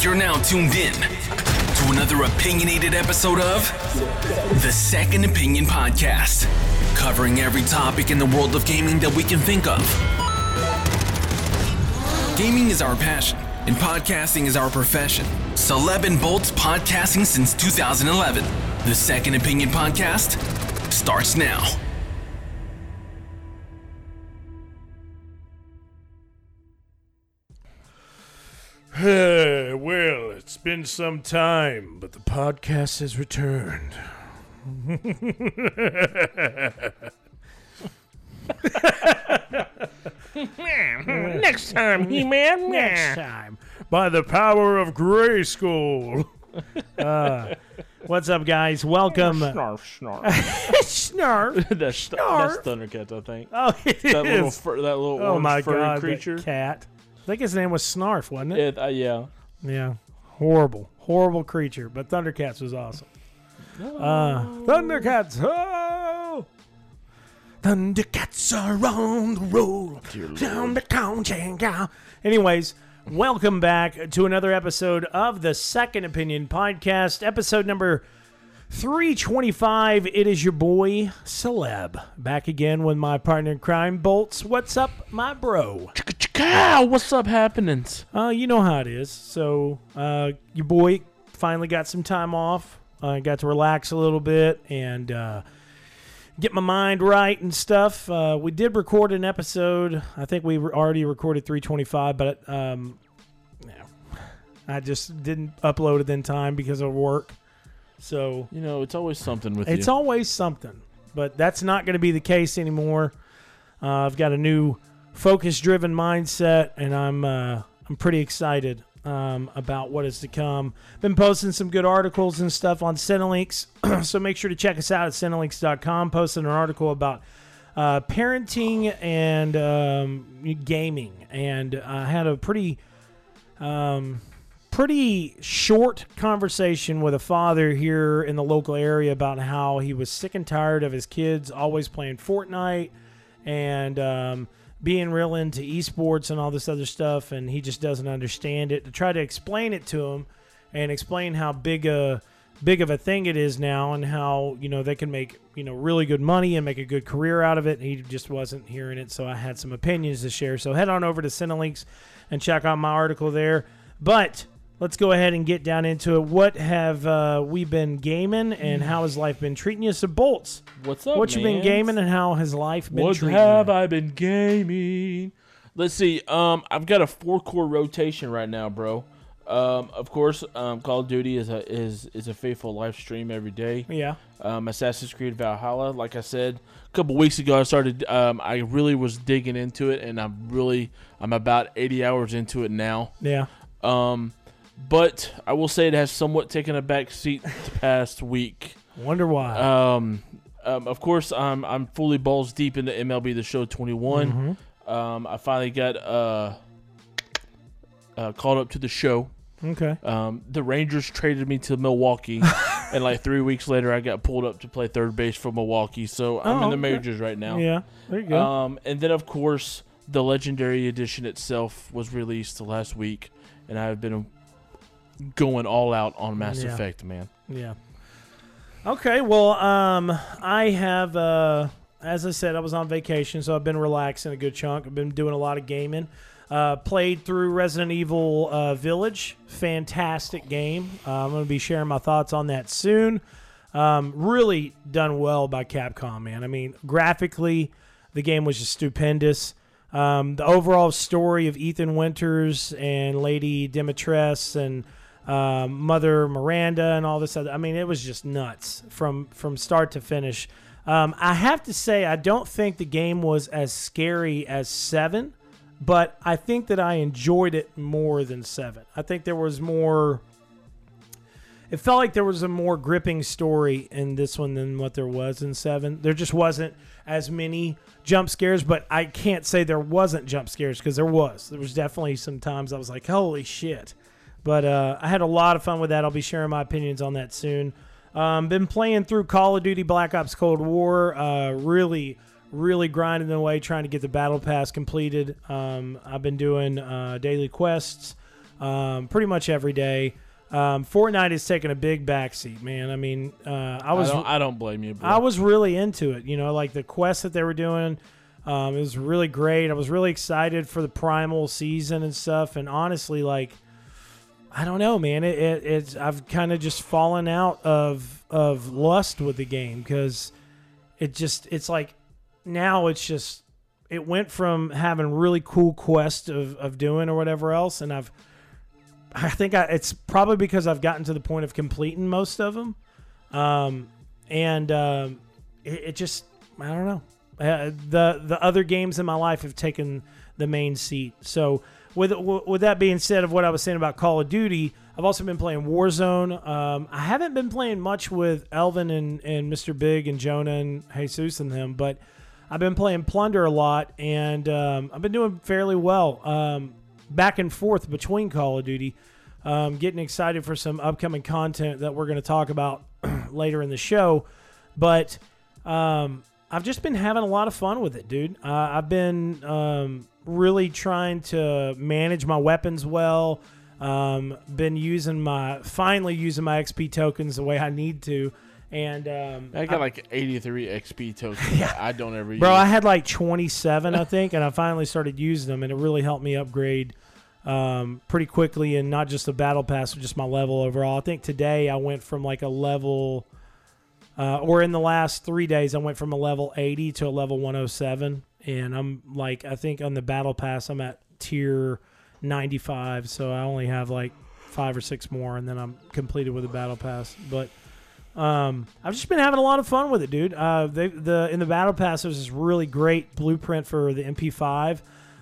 You're now tuned in to another opinionated episode of The Second Opinion Podcast, covering every topic in the world of gaming that we can think of. Gaming is our passion, and podcasting is our profession. Celeb and Bolts podcasting since 2011. The Second Opinion Podcast starts now. Hey, well, it's been some time, but the podcast has returned. Next time, He-Man. Next time. By the power of Grayskull. What's up, guys? Welcome. Snarf. That's Thundercat, I think. Oh, it is. That little oh my furry God, creature. That cat. I think his name was Snarf, wasn't it? Yeah. Horrible creature. But Thundercats was awesome. Thundercats. Oh! Thundercats are on the roll. Down the counting. Anyways, welcome back to another episode of the Second Opinion Podcast, episode number 325. It is your boy, Celeb, back again with my partner in crime, Bolts. What's up, my bro? Kyle, what's up happenings? You know how it is. So, your boy finally got some time off. Got to relax a little bit and get my mind right and stuff. We did record an episode. I think we already recorded 325, but I just didn't upload it in time because of work. So, you know, it's always something with you. It's always something, but that's not going to be the case anymore. I've got a new focus-driven mindset, and I'm pretty excited about what is to come. Been posting some good articles and stuff on Centrelinks, so make sure to check us out at Centrelinks.com. Posting an article about parenting and gaming, and I had a pretty short conversation with a father here in the local area about how he was sick and tired of his kids always playing Fortnite and being real into esports and all this other stuff, and he just doesn't understand it. To try to explain it to him and explain how big of a thing it is now and how, you know, they can make, you know, really good money and make a good career out of it, and he just wasn't hearing it, so I had some opinions to share. So head on over to Centrelinks and check out my article there. But let's go ahead and get down into it. What have we been gaming, and how has life been treating you? So, Bolts, what's up, what you been gaming, and how has life been treating you? What have I been gaming? Let's see. I've got a 4-core rotation right now, bro. Of course, Call of Duty is a faithful live stream every day. Yeah. Assassin's Creed Valhalla, like I said a couple weeks ago, I started. I really was digging into it, and I'm about 80 hours into it now. Yeah. But I will say it has somewhat taken a back seat the past week. Wonder why. Of course, I'm fully balls deep into MLB The Show 21. Mm-hmm. I finally got called up to the show. Okay. The Rangers traded me to Milwaukee, and like 3 weeks later, I got pulled up to play third base for Milwaukee. So I'm in the majors right now. Yeah, there you go. And then, of course, the Legendary Edition itself was released last week, and I've been going all out on Mass Effect, man. Yeah. Okay, well, I have, as I said, I was on vacation, so I've been relaxing a good chunk. I've been doing a lot of gaming. Played through Resident Evil Village. Fantastic game. I'm going to be sharing my thoughts on that soon. Really done well by Capcom, man. I mean, graphically, the game was just stupendous. The overall story of Ethan Winters and Lady Demetress and Mother Miranda and all this other, I mean, it was just nuts from start to finish. I have to say, I don't think the game was as scary as 7, but I think that I enjoyed it more than 7. I think there was more, it felt like there was a more gripping story in this one than what there was in 7. There just wasn't as many jump scares, but I can't say there wasn't jump scares, because there was. There was definitely some times I was like, holy shit. But I had a lot of fun with that. I'll be sharing my opinions on that soon. Been playing through Call of Duty Black Ops Cold War. Really, really grinding away, trying to get the Battle Pass completed. I've been doing daily quests. pretty much every day. Fortnite is taking a big backseat, man. I mean, I don't blame you, bro. I was really into it. You know, like the quest that they were doing, it was really great. I was really excited for the Primal season and stuff. And honestly, like, I don't know, man. It's I've kind of just fallen out of lust with the game because it's like now it's just it went from having really cool quests of doing or whatever else, and I think it's probably because I've gotten to the point of completing most of them, it just I don't know. The other games in my life have taken the main seat. So with that being said, of what I was saying about Call of Duty, I've also been playing Warzone. I haven't been playing much with Elvin and Mr. Big and Jonah and Jesus and them, but I've been playing Plunder a lot, and I've been doing fairly well. Back and forth between Call of Duty. Getting excited for some upcoming content that we're going to talk about later in the show. But I've just been having a lot of fun with it, dude. I've been really trying to manage my weapons well. Been finally using my XP tokens the way I need to. And I got like 83 XP tokens. Yeah. I don't ever use. Bro, I had like 27, I think, and I finally started using them, and it really helped me upgrade pretty quickly, and not just the battle pass, but just my level overall. I think today I went from like a level, or in the last 3 days, I went from a level 80 to a level 107, and I'm like, I think on the battle pass, I'm at tier 95, so I only have like 5 or 6 more, and then I'm completed with the battle pass, but... I've just been having a lot of fun with it, dude. In the battle pass, there's this really great blueprint for the MP5.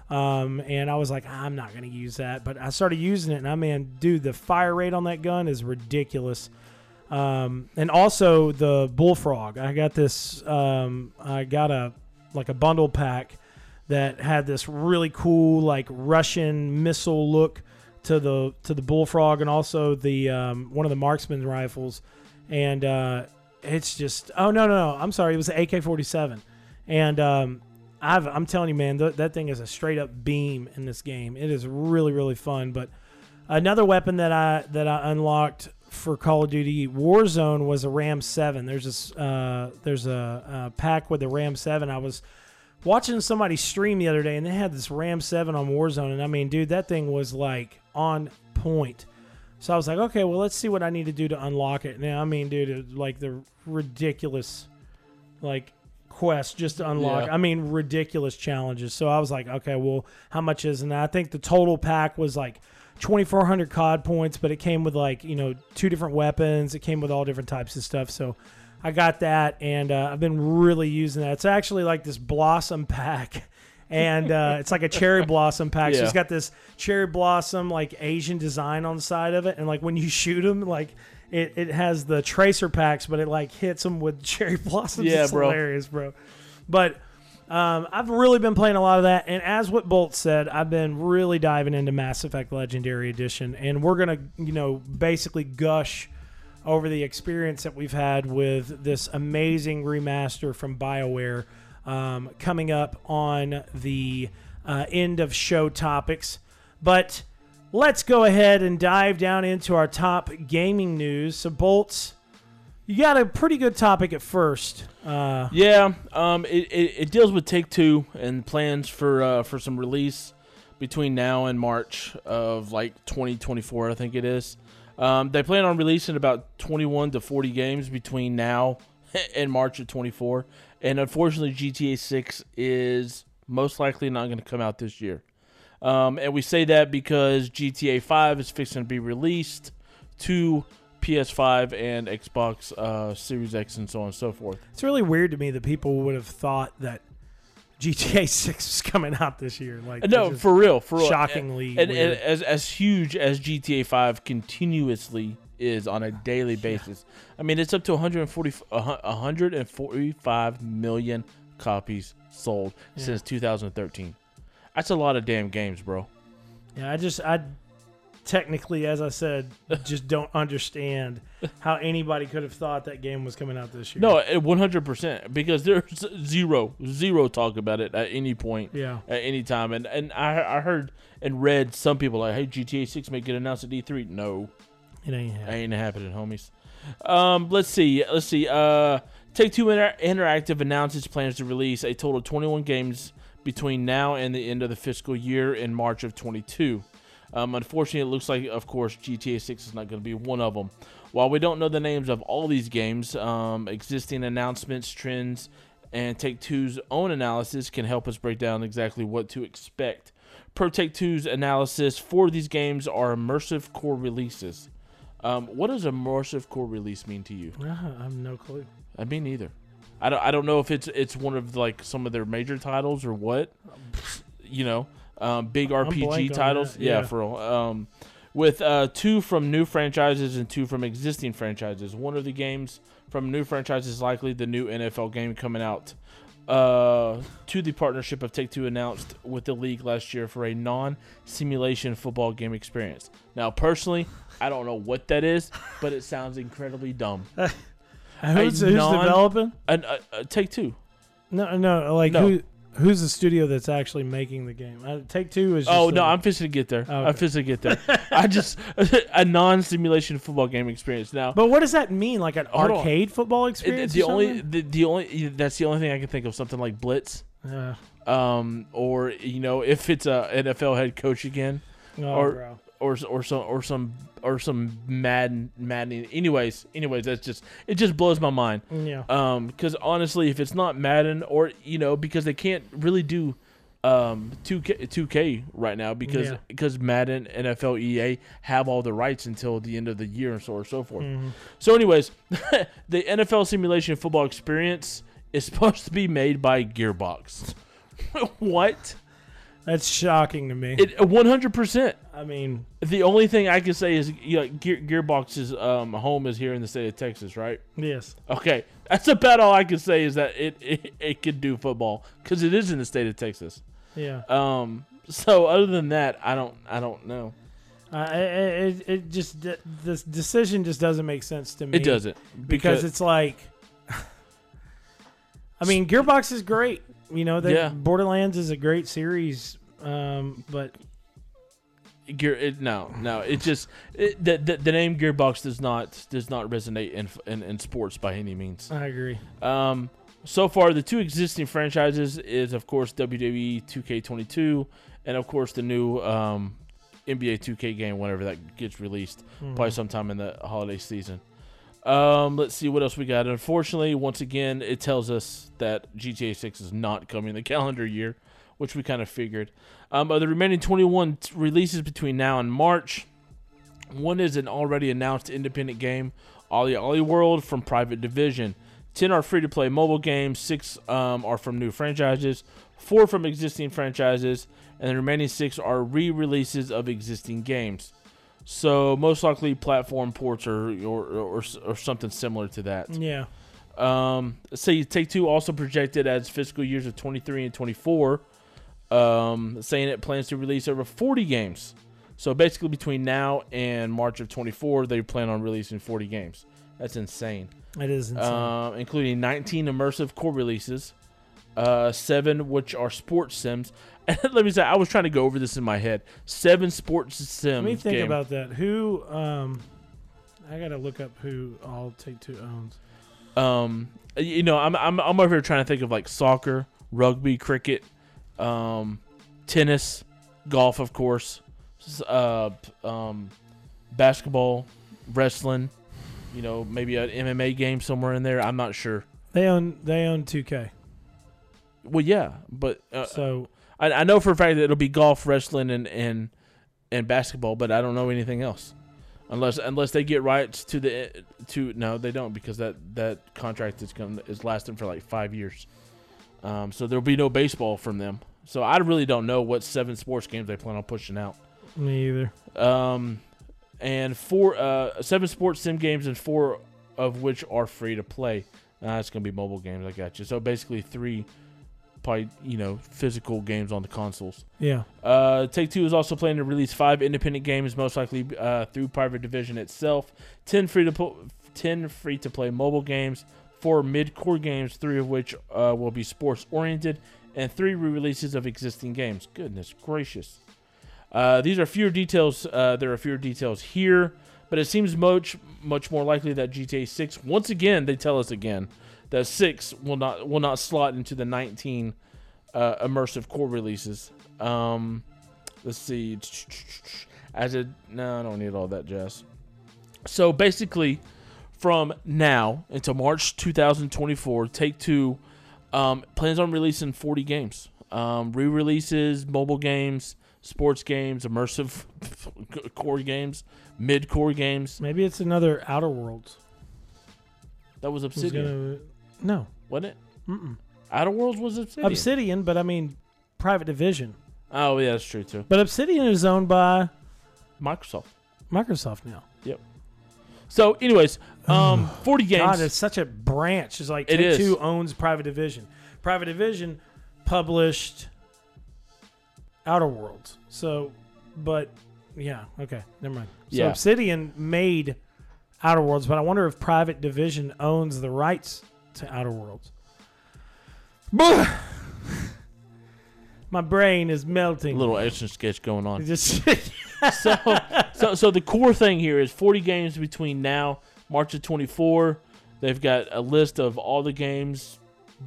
And I was like, I'm not going to use that, but I started using it, and I mean, dude, the fire rate on that gun is ridiculous. And also the bullfrog, I got this, I got a bundle pack that had this really cool, like Russian missile look to the bullfrog. And also the, one of the marksman rifles. And it's just no, I'm sorry, it was AK-47, and I'm telling you, man, that thing is a straight up beam in this game. It is really, really fun. But another weapon that I unlocked for Call of Duty Warzone was a Ram 7. There's a pack with the Ram 7. I was watching somebody stream the other day, and they had this Ram 7 on Warzone, and I mean, dude, that thing was like on point. So I was like, okay, well, let's see what I need to do to unlock it. Now, I mean, dude, like the ridiculous, like quest just to unlock. Yeah. I mean, ridiculous challenges. So I was like, okay, well, how much is? And I think the total pack was like 2,400 COD points, but it came with like 2 different weapons. It came with all different types of stuff. So I got that, and I've been really using that. It's actually like this blossom pack. And it's like a cherry blossom pack. Yeah. So it's got this cherry blossom, like Asian design on the side of it. And like when you shoot them, like it has the tracer packs, but it like hits them with cherry blossoms. Yeah, it's hilarious, bro. But I've really been playing a lot of that. And as what Bolt said, I've been really diving into Mass Effect Legendary Edition. And we're going to, basically gush over the experience that we've had with this amazing remaster from BioWare. Coming up on the end of show topics. But let's go ahead and dive down into our top gaming news. So, Bolts, you got a pretty good topic at first. It deals with Take-Two and plans for some release between now and March of like 2024, I think it is. They plan on releasing about 21 to 40 games between now and March of 24. And unfortunately, GTA 6 is most likely not going to come out this year. And we say that because GTA 5 is fixing to be released to PS5 and Xbox Series X and so on and so forth. It's really weird to me that people would have thought that GTA 6 was coming out this year. Like, no, for real. Shockingly weird. And as huge as GTA 5 continuously is on a daily basis. I mean, it's up to 145 million copies sold since 2013. That's a lot of damn games, bro. Yeah, I technically, as I said, just don't understand how anybody could have thought that game was coming out this year. No, 100%, because there's zero talk about it at any point, at any time. And I heard and read some people like, hey, GTA 6 may get announced at E3. No. It ain't happening. It ain't happening, homies. Let's see. Take-Two Interactive announced its plans to release a total of 21 games between now and the end of the fiscal year in March of 22. Unfortunately, it looks like, of course, GTA 6 is not going to be one of them. While we don't know the names of all these games, existing announcements, trends, and Take-Two's own analysis can help us break down exactly what to expect. Per Take-Two's analysis, 4 of these games are immersive core releases. What does immersive core release mean to you? I have no clue. I mean, neither. I don't know if it's one of like some of their major titles or what. You know, big RPG titles. Yeah, for real. With 2 from new franchises and 2 from existing franchises. One of the games from new franchises is likely the new NFL game coming out. To the partnership of Take-Two announced with the league last year for a non-simulation football game experience. Now, personally, I don't know what that is, but it sounds incredibly dumb. Who's developing? Take-Two. No. Who's the studio that's actually making the game? Take-Two is just... Oh, no, I'm fixing to get there. Okay. I'm fixing to get there. I just... A non-simulation football game experience now. But what does that mean? Like an arcade football experience? That's the only thing I can think of. Something like Blitz. Yeah. Or, you know, if it's an NFL head coach again. Or some Madden. Anyways, it just blows my mind. Yeah. Because honestly, if it's not Madden, or you know, because they can't really do 2K right now because Madden, NFL, EA have all the rights until the end of the year and so forth. Mm-hmm. So, anyways, the NFL simulation football experience is supposed to be made by Gearbox. What? That's shocking to me. 100%. I mean, the only thing I can say is, you know, Gearbox's home is here in the state of Texas, right? Yes. Okay, that's about all I can say is that it could do football because it is in the state of Texas. Yeah. So other than that, I don't know. This decision just doesn't make sense to me. It doesn't because it's like, I mean, Gearbox is great. You know, Borderlands is a great series, but the name Gearbox does not resonate in sports by any means. I agree. So far, the 2 existing franchises is of course WWE 2K22, and of course the new NBA 2K game whenever that gets released, probably sometime in the holiday season. Let's see what else we got. Unfortunately, once again, it tells us that GTA 6 is not coming the calendar year, which we kind of figured. Of the remaining 21 releases between now and March, one is an already announced independent game, Ollie Ollie World from Private Division. 10 are free-to-play mobile games, 6 are from new franchises, 4 from existing franchises, and the remaining 6 are re-releases of existing games. So most likely platform ports or something similar to that. Yeah. Say Take-Two also projected as fiscal years of 23 and 24, saying it plans to release over 40 games. So basically between now and March of 24, they plan on releasing 40 games. That's insane. It is insane. Including 19 immersive core releases, 7 which are sports sims. Let me say, I was trying to go over this in my head. 7 sports sims. Let me think about that. Who? I gotta look up who all Take-Two owns. You know, I'm over here trying to think of like soccer, rugby, cricket, tennis, golf, of course, basketball, wrestling. You know, maybe an MMA game somewhere in there. I'm not sure. They own 2K. Well, yeah, but so. I know for a fact that it'll be golf, wrestling, and basketball, but I don't know anything else, unless they get rights no, they don't, because that contract is lasting for like 5 years, so there'll be no baseball from them. So I really don't know what 7 sports games they plan on pushing out. Me either. And 7 sports sim games, and 4 of which are free to play. It's gonna be mobile games. I got you. So basically 3. play, you know, physical games on the consoles. Yeah. Take-Two is also planning to release 5 independent games, most likely through Private Division itself, 10 free-to-play mobile games, 4 mid-core games, 3 of which will be sports-oriented, and 3 re-releases of existing games. Goodness gracious. There are fewer details here, but it seems much more likely that GTA 6, once again, they tell us again, that 6 will not slot into the 19 immersive core releases. Let's see. No, I don't need all that jazz. So basically, from now until March 2024, Take-Two plans on releasing 40 games. Re-releases, mobile games, sports games, immersive core games, mid-core games. Maybe it's another Outer Worlds. That was Obsidian. No. Wasn't it? Mm-mm. Outer Worlds was Obsidian. Obsidian, but I mean Private Division. Oh, yeah, that's true, too. But Obsidian is owned by... Microsoft now. Yep. So, anyways, 40 games. God, it's such a branch. It's like Take-Two owns Private Division. Private Division published Outer Worlds. So, but, yeah, okay, never mind. So, yeah. Obsidian made Outer Worlds, but I wonder if Private Division owns the rights to Outer Worlds. My brain is melting. A little action sketch going on. So the core thing here is 40 games between now, March of 24. They've got a list of all the games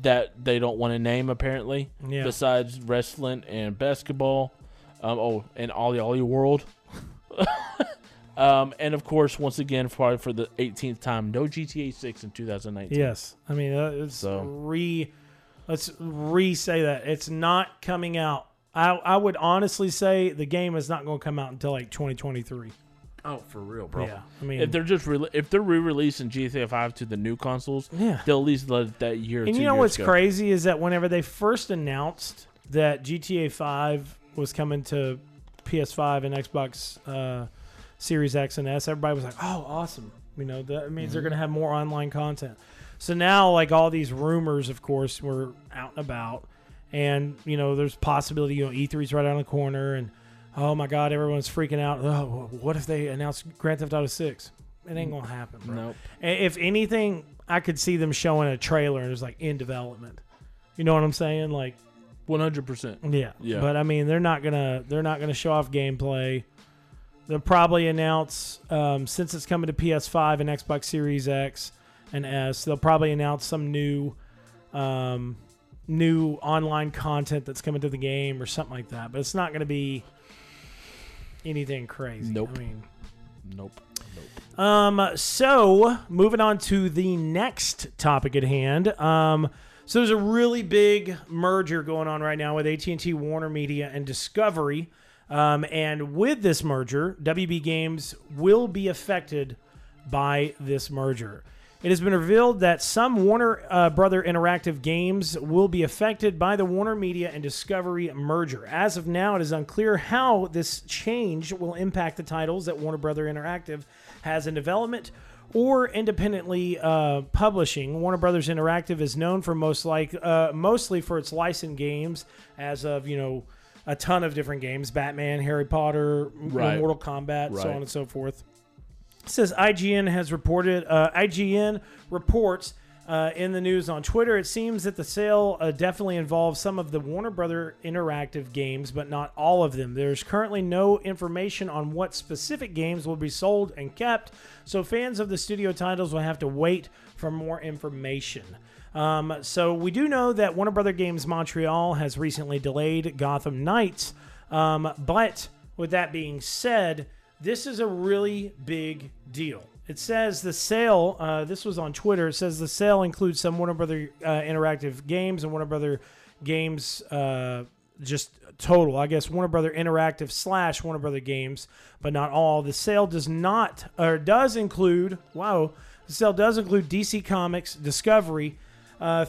that they don't want to name, apparently, yeah, besides wrestling and basketball. And Ollie Ollie World. And, of course, once again, probably for the 18th time, no GTA 6 in 2019. Yes. I mean, let's re-say that. It's not coming out. I would honestly say the game is not going to come out until, like, 2023. Oh, for real, bro. Yeah. I mean, if they're re-releasing GTA 5 to the new consoles, yeah, they'll at least let it that year or 2 years ago. And you know what's crazy is that whenever they first announced that GTA 5 was coming to PS5 and Xbox... Series X and S, everybody was like, "Oh, awesome!" You know, that means they're going to have more online content. So now, like, all these rumors, of course, were out and about, and you know, there's possibility. You know, E3's right around the corner, and oh my God, everyone's freaking out. Oh, what if they announce Grand Theft Auto 6? It ain't gonna happen, bro. Nope. If anything, I could see them showing a trailer and it's like in development. You know what I'm saying? Like, 100%. Yeah. But I mean, they're not gonna show off gameplay. They'll probably announce, since it's coming to PS5 and Xbox Series X and S, they'll probably announce some new online content that's coming to the game or something like that. But it's not going to be anything crazy. Nope. I mean, nope. So moving on to the next topic at hand. So there's a really big merger going on right now with AT&T, Warner Media, and Discovery. And with this merger, WB Games will be affected by this merger. It has been revealed that some Warner Brother Interactive games will be affected by the Warner Media and Discovery merger. As of now, it is unclear how this change will impact the titles that Warner Brother Interactive has in development or independently publishing. Warner Brothers Interactive is known for mostly for its licensed games, as of, you know, a ton of different games, Batman, Harry Potter, right, Mortal Kombat, right, so on and so forth. It says IGN reports in the news on Twitter, it seems that the sale definitely involves some of the Warner Brother Interactive games, but not all of them. There's currently no information on what specific games will be sold and kept, so fans of the studio titles will have to wait for more information. So we do know that Warner Brother Games Montreal has recently delayed Gotham Knights. But with that being said, this is a really big deal. It says the sale, this was on Twitter, it says the sale includes some Warner Brother Interactive games and Warner Brother Games just total. I guess Warner Brother Interactive / Warner Brother Games, but not all. The sale does include DC Comics, Discovery,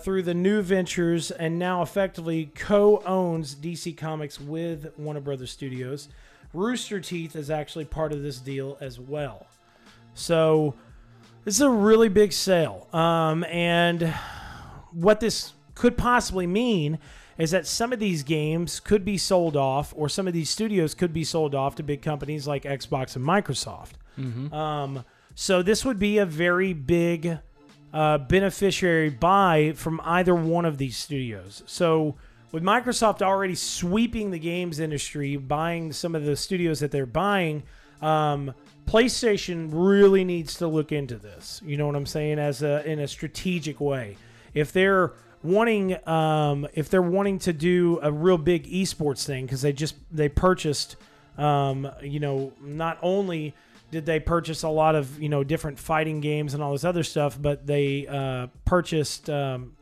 through the new ventures, and now effectively co-owns DC Comics with Warner Brothers Studios. Rooster Teeth is actually part of this deal as well. So this is a really big sale. And what this could possibly mean is that some of these games could be sold off, or some of these studios could be sold off to big companies like Xbox and Microsoft. Mm-hmm. So this would be a very big beneficiary buy from either one of these studios. So with Microsoft already sweeping the games industry, buying some of the studios that they're buying, PlayStation really needs to look into this. You know what I'm saying? As a, in a strategic way, if they're wanting, to do a real big esports thing, because they purchased, not only did they purchase a lot of different fighting games and all this other stuff, but they purchased Evo.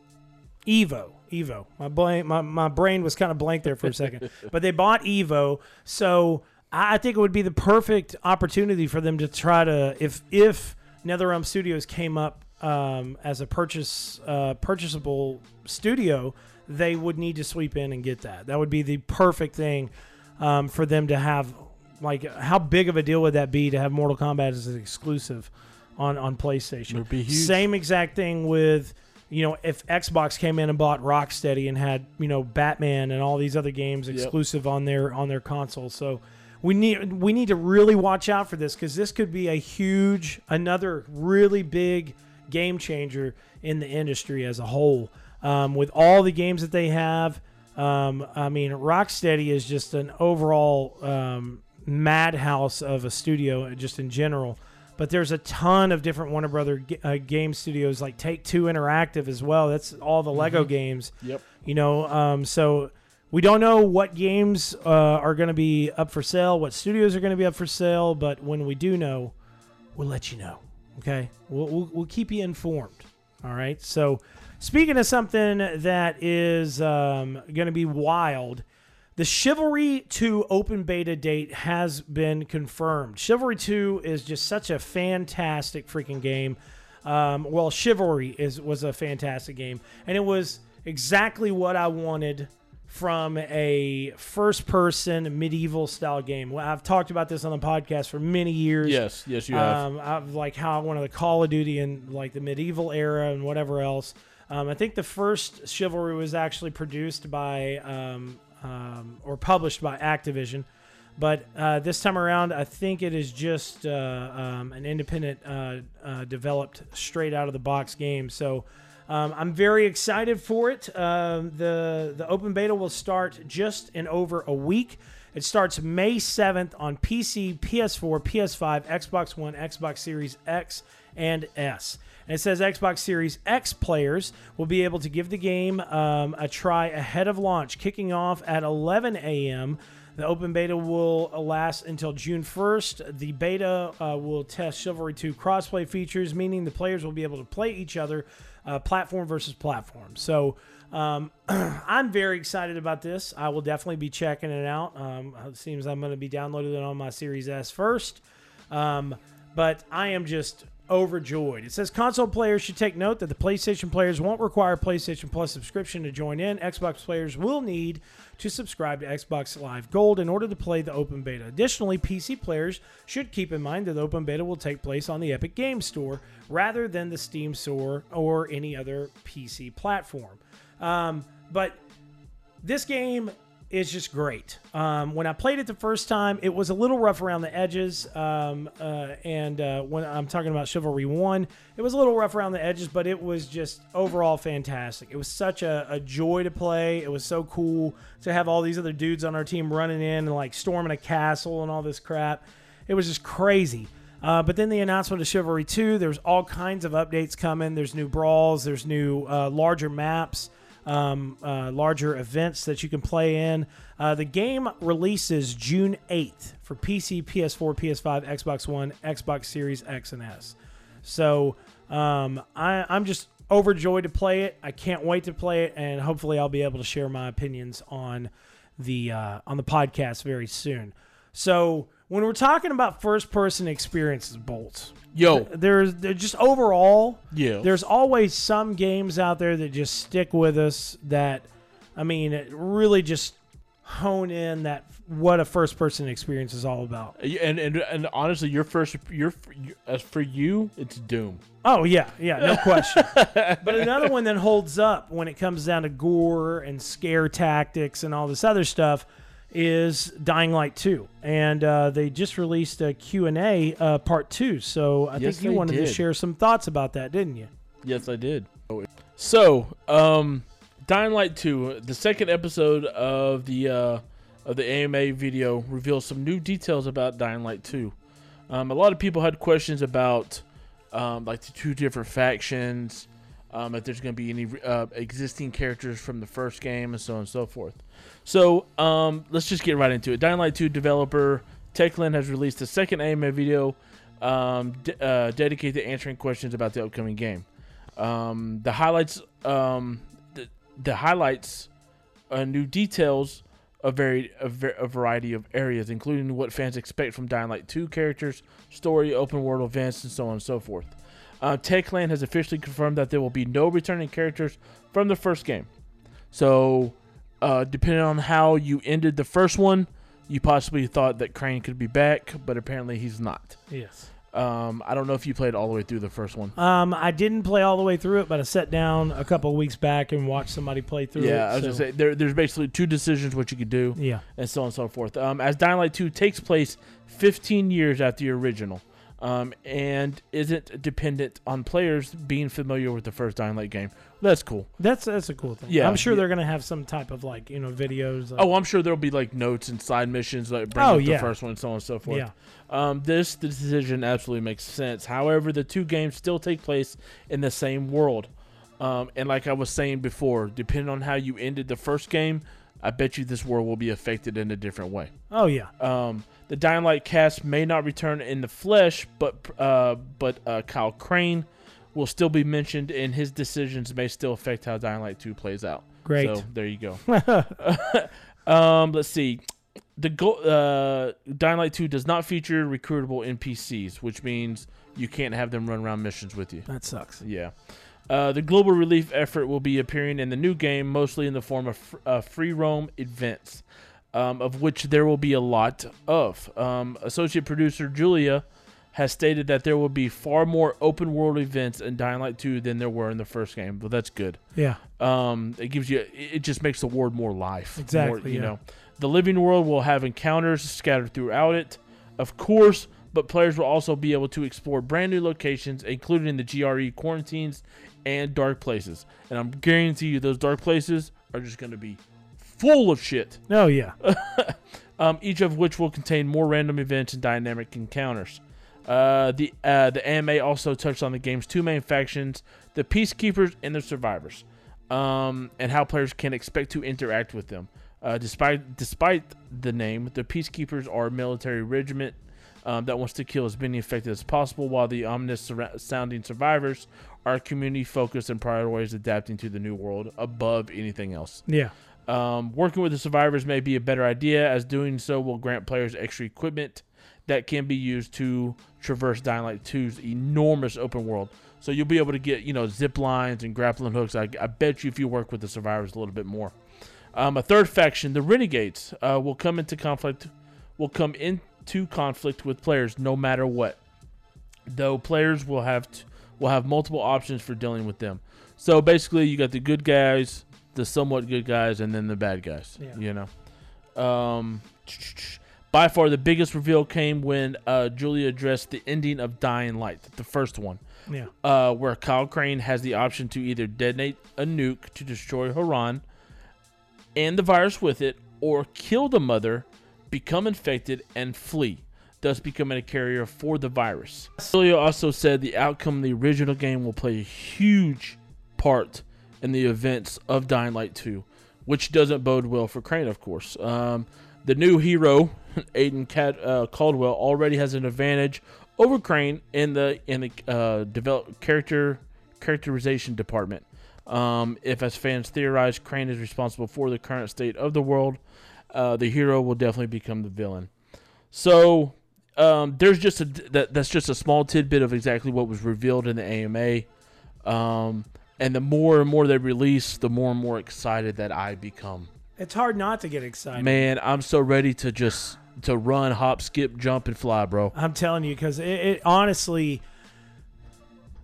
Evo. My brain was kind of blank there for a second, but they bought Evo. So I think it would be the perfect opportunity for them to try to, if NetherRealm Studios came up as a purchasable studio, they would need to sweep in and get that. That would be the perfect thing for them to have. Like, how big of a deal would that be to have Mortal Kombat as an exclusive on PlayStation? It would be huge. Same exact thing with, if Xbox came in and bought Rocksteady and had, Batman and all these other games exclusive on their console. So we need to really watch out for this, because this could be a huge, another really big game changer in the industry as a whole. With all the games that they have, I mean, Rocksteady is just an overall madhouse of a studio just in general. But there's a ton of different Warner Brothers game studios, like Take-Two Interactive as well. That's all the Lego games. Yep. So we don't know what games are going to be up for sale, what studios are going to be up for sale. But when we do know, we'll let you know. Okay? We'll keep you informed. All right? So speaking of something that is going to be wild, the Chivalry 2 open beta date has been confirmed. Chivalry 2 is just such a fantastic freaking game. Well, Chivalry was a fantastic game. And it was exactly what I wanted from a first-person medieval-style game. Well, I've talked about this on the podcast for many years. Yes, you have. I've like how I wanted the Call of Duty and like the medieval era and whatever else. I think the first Chivalry was actually produced by... or published by Activision, but this time around I think it is just an independent developed straight out of the box game. So I'm very excited for it. The open beta will start just in over a week. It starts May 7th on PC, PS4, PS5, Xbox One, Xbox Series X and S. And it says Xbox Series X players will be able to give the game a try ahead of launch, kicking off at 11 a.m. The open beta will last until June 1st. The beta will test Chivalry 2 crossplay features, meaning the players will be able to play each other platform versus platform. So I'm very excited about this. I will definitely be checking it out. It seems I'm going to be downloading it on my Series S first. But I am just... overjoyed. It says console players should take note that the PlayStation players won't require a PlayStation Plus subscription to join in. Xbox players will need to subscribe to Xbox Live Gold in order to play the open beta. Additionally, PC players should keep in mind that the open beta will take place on the Epic Games Store rather than the Steam Store or any other PC platform. But this game is just great. When I played it the first time, it was a little rough around the edges. When I'm talking about Chivalry 1, it was a little rough around the edges, but it was just overall fantastic. It was such a joy to play. It was so cool to have all these other dudes on our team running in and like storming a castle and all this crap. It was just crazy. But then the announcement of Chivalry 2, there's all kinds of updates coming. There's new brawls, there's new larger maps, larger events that you can play in. The game releases June 8th for PC, PS4, PS5, Xbox One, Xbox Series X and S. So I'm just overjoyed to play it. I can't wait to play it, and hopefully I'll be able to share my opinions on the podcast very soon. So when we're talking about first-person experiences, Bolts, there's just overall, there's always some games out there that just stick with us that, I mean, it really just hone in that what a first-person experience is all about. And honestly, as for you, it's Doom. Oh yeah, no question. But another one that holds up when it comes down to gore and scare tactics and all this other stuff is Dying Light 2, and they just released a Q&A part 2. So I think you wanted to share some thoughts about that, didn't you? Yes, I did. So, Dying Light 2, the second episode of the AMA video, reveals some new details about Dying Light 2. A lot of people had questions about like the two different factions, if there's going to be any existing characters from the first game, and so on and so forth. So let's just get right into it. Dying Light 2 developer Techland has released the second AMA video dedicated to answering questions about the upcoming game. The highlights... new details a variety of areas, including what fans expect from Dying Light 2 characters, story, open world events, and so on and so forth. Techland has officially confirmed that there will be no returning characters from the first game. So, depending on how you ended the first one, you possibly thought that Crane could be back, but apparently he's not. Yes. I don't know if you played all the way through the first one. I didn't play all the way through it, but I sat down a couple of weeks back and watched somebody play through it. Yeah, I was going to say, there's basically two decisions what you could do, and so on and so forth. As Dying Light 2 takes place 15 years after the original and isn't dependent on players being familiar with the first Dying Light game. That's cool. That's a cool thing. Yeah, I'm sure they're going to have some type of, like, you know, videos. Like, I'm sure there'll be, like, notes and side missions like bring up the first one and so on and so forth. Yeah. The decision absolutely makes sense. However, the two games still take place in the same world. And like I was saying before, depending on how you ended the first game, I bet you this world will be affected in a different way. Oh, yeah. The Dying Light cast may not return in the flesh, but Kyle Crane will still be mentioned, and his decisions may still affect how Dying Light 2 plays out. Great. So there you go. Let's see. Dying Light 2 does not feature recruitable NPCs, which means you can't have them run around missions with you. That sucks. Yeah. The global relief effort will be appearing in the new game, mostly in the form of free roam events, of which there will be a lot of. Associate producer Julia has stated that there will be far more open world events in Dying Light 2 than there were in the first game. Well, that's good. Yeah. It gives you, it just makes the world more life. Exactly. More, you know, the living world will have encounters scattered throughout it, of course, but players will also be able to explore brand new locations, including the GRE quarantines and dark places. And I'm guarantee you those dark places are just going to be full of shit. Oh yeah. Each of which will contain more random events and dynamic encounters. The AMA also touched on the game's two main factions, the Peacekeepers and the Survivors, and how players can expect to interact with them. Despite the name, the Peacekeepers are a military regiment that wants to kill as many affected as possible, while the ominous sounding Survivors are community-focused and prioritize adapting to the new world above anything else. Yeah. Working with the Survivors may be a better idea, as doing so will grant players extra equipment that can be used to traverse Dying Light 2's enormous open world. So you'll be able to get, you know, zip lines and grappling hooks. I bet you if you work with the Survivors a little bit more. A third faction, the Renegades, will come into conflict with players no matter what, though players will have multiple options for dealing with them. So basically, you got the good guys, the somewhat good guys, and then the bad guys. Yeah. You know. By far, the biggest reveal came when Julia addressed the ending of Dying Light, the first one, where Kyle Crane has the option to either detonate a nuke to destroy Haran and the virus with it, or kill the mother, become infected, and flee, thus becoming a carrier for the virus. Julia also said the outcome of the original game will play a huge part in the events of Dying Light 2, which doesn't bode well for Crane, of course. The new hero, Aiden Caldwell, already has an advantage over Crane in the characterization department. If, as fans theorize, Crane is responsible for the current state of the world, the hero will definitely become the villain. So there's just that's just a small tidbit of exactly what was revealed in the AMA. And the more and more they release, the more and more excited that I become. It's hard not to get excited. Man, I'm so ready to just to run, hop, skip, jump, and fly, bro. I'm telling you, because it honestly,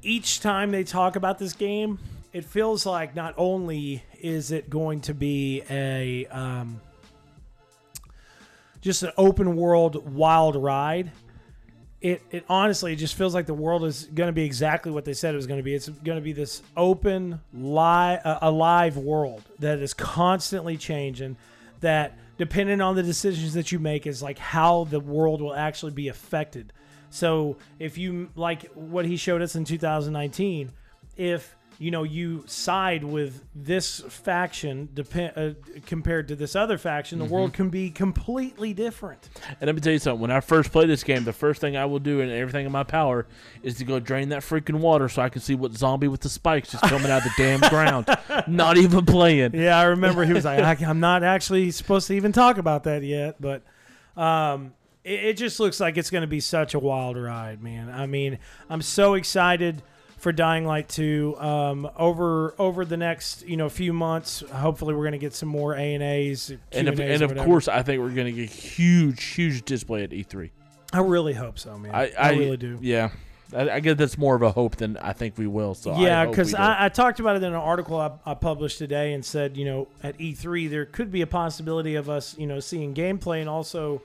each time they talk about this game, it feels like not only is it going to be a just an open world wild ride, it honestly just feels like the world is going to be exactly what they said it was going to be. It's going to be this open, alive world that is constantly changing, that depending on the decisions that you make is like how the world will actually be affected. So if you like what he showed us in 2019, if you know, you side with this faction compared to this other faction, the world can be completely different. And let me tell you something. When I first play this game, the first thing I will do and everything in my power is to go drain that freaking water so I can see what zombie with the spikes is coming out of the damn ground. Not even playing. Yeah, I remember he was like, I'm not actually supposed to even talk about that yet. But it just looks like it's going to be such a wild ride, man. I mean, I'm so excited for Dying Light 2. Over the next few months, hopefully we're going to get some more A&As. And of course, I think we're going to get huge display at E3. I really hope so, man. I really do. Yeah. I guess that's more of a hope than I think we will. So yeah, because I talked about it in an article I published today and said, at E3, there could be a possibility of us, seeing gameplay and also,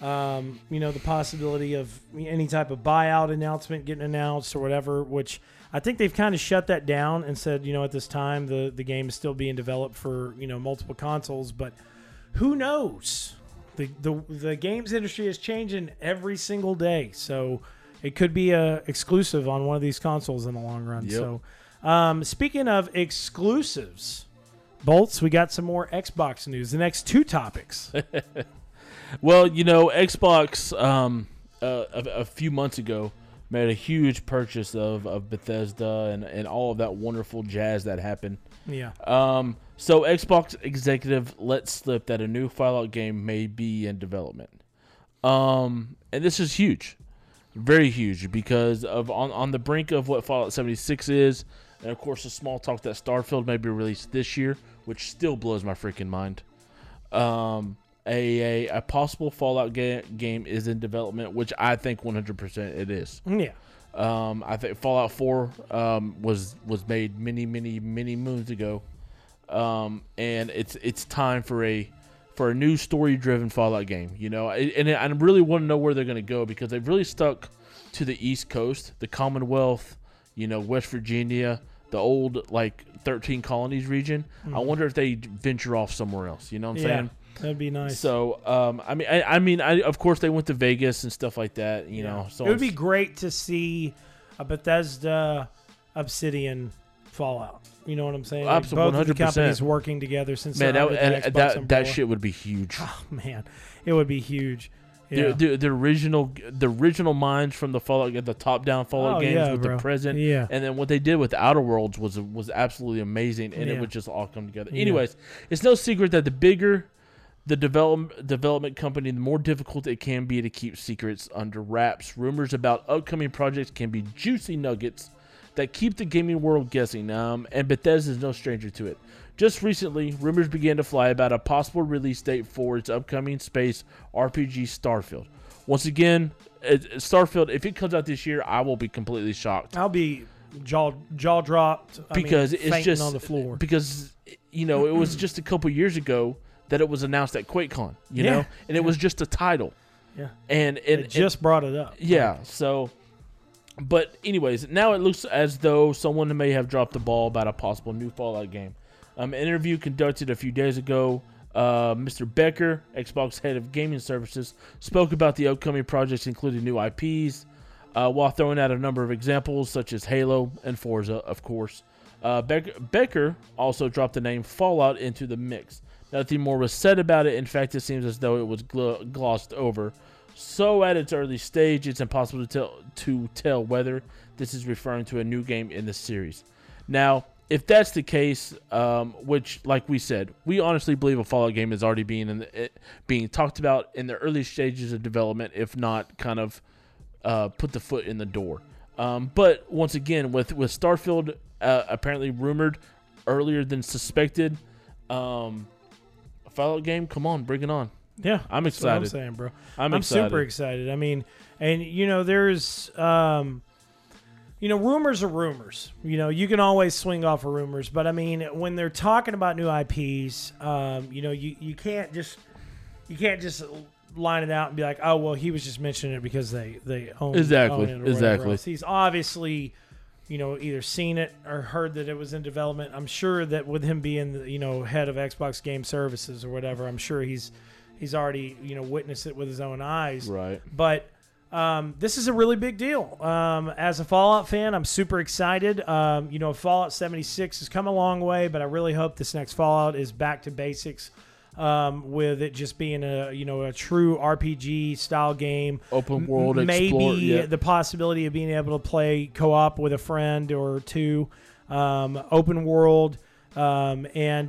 the possibility of any type of buyout announcement getting announced or whatever, which I think they've kind of shut that down and said, at this time the game is still being developed for, multiple consoles, but who knows? The games industry is changing every single day. So it could be a exclusive on one of these consoles in the long run. Yep. So, speaking of exclusives, Bolts, we got some more Xbox news, the next two topics. Well, Xbox a few months ago made a huge purchase of Bethesda and all of that wonderful jazz that happened. Yeah. So Xbox executive let slip that a new Fallout game may be in development. And this is huge. Very huge, because of on the brink of what Fallout 76 is, and of course the small talk that Starfield may be released this year, which still blows my freaking mind. A possible Fallout game is in development, which I think 100% it is. Yeah. I think Fallout 4 was made many moons ago, and it's time for a new story driven Fallout game. And I really want to know where they're going to go, because they've really stuck to the East Coast, the Commonwealth, West Virginia, the old 13 colonies region. Mm-hmm. I wonder if they venture off somewhere else. You know what I'm saying? That'd be nice. So, I mean, of course they went to Vegas and stuff like that, you know. So it would be great to see a Bethesda, Obsidian, Fallout. You know what I'm saying? Absolutely, 100%. Both of the companies working together since that shit would be huge. Oh man, it would be huge. Yeah. The original minds from the Fallout, the top-down Fallout games with the present, and then what they did with Outer Worlds was absolutely amazing, and it would just all come together. Anyways, it's no secret that the bigger the development company, the more difficult it can be to keep secrets under wraps. Rumors about upcoming projects can be juicy nuggets that keep the gaming world guessing, and Bethesda is no stranger to it. Just recently, rumors began to fly about a possible release date for its upcoming space RPG Starfield. Once again, Starfield, if it comes out this year, I will be completely shocked. I'll be jaw dropped, because it's just on the floor. Because it was just a couple years ago that it was announced at QuakeCon, you know, and it was just a title. Yeah. And it just brought it up. Yeah. Right. So, but anyways, now it looks as though someone may have dropped the ball about a possible new Fallout game. An interview conducted a few days ago, Mr. Becker, Xbox head of gaming services, spoke about the upcoming projects, including new IPs, while throwing out a number of examples such as Halo and Forza, of course. Becker also dropped the name Fallout into the mix. Nothing more was said about it. In fact, it seems as though it was glossed over. So at its early stage, it's impossible to tell whether this is referring to a new game in the series. Now, if that's the case, which, like we said, we honestly believe a Fallout game is already being talked about in the early stages of development, if not kind of put the foot in the door. But once again, with Starfield apparently rumored earlier than suspected, Fallout game, come on, bring it on. Yeah, I'm excited. That's what I'm saying, bro. I'm super excited. I mean, and you know, there's, you know, rumors are rumors. You know, you can always swing off of rumors, but I mean, when they're talking about new IPs, you know, you can't just line it out and be like, oh, well, he was just mentioning it because they own it. Or exactly. He's obviously, you know, either seen it or heard that it was in development. I'm sure that with him being, the, you know, head of Xbox Game Services or whatever, I'm sure he's already, you know, witnessed it with his own eyes. Right. But this is a really big deal. As a Fallout fan, I'm super excited. You know, Fallout 76 has come a long way, but I really hope this next Fallout is back to basics. With it just being a, you know, a true RPG style game, open world, maybe the possibility of being able to play co-op with a friend or two, open world, and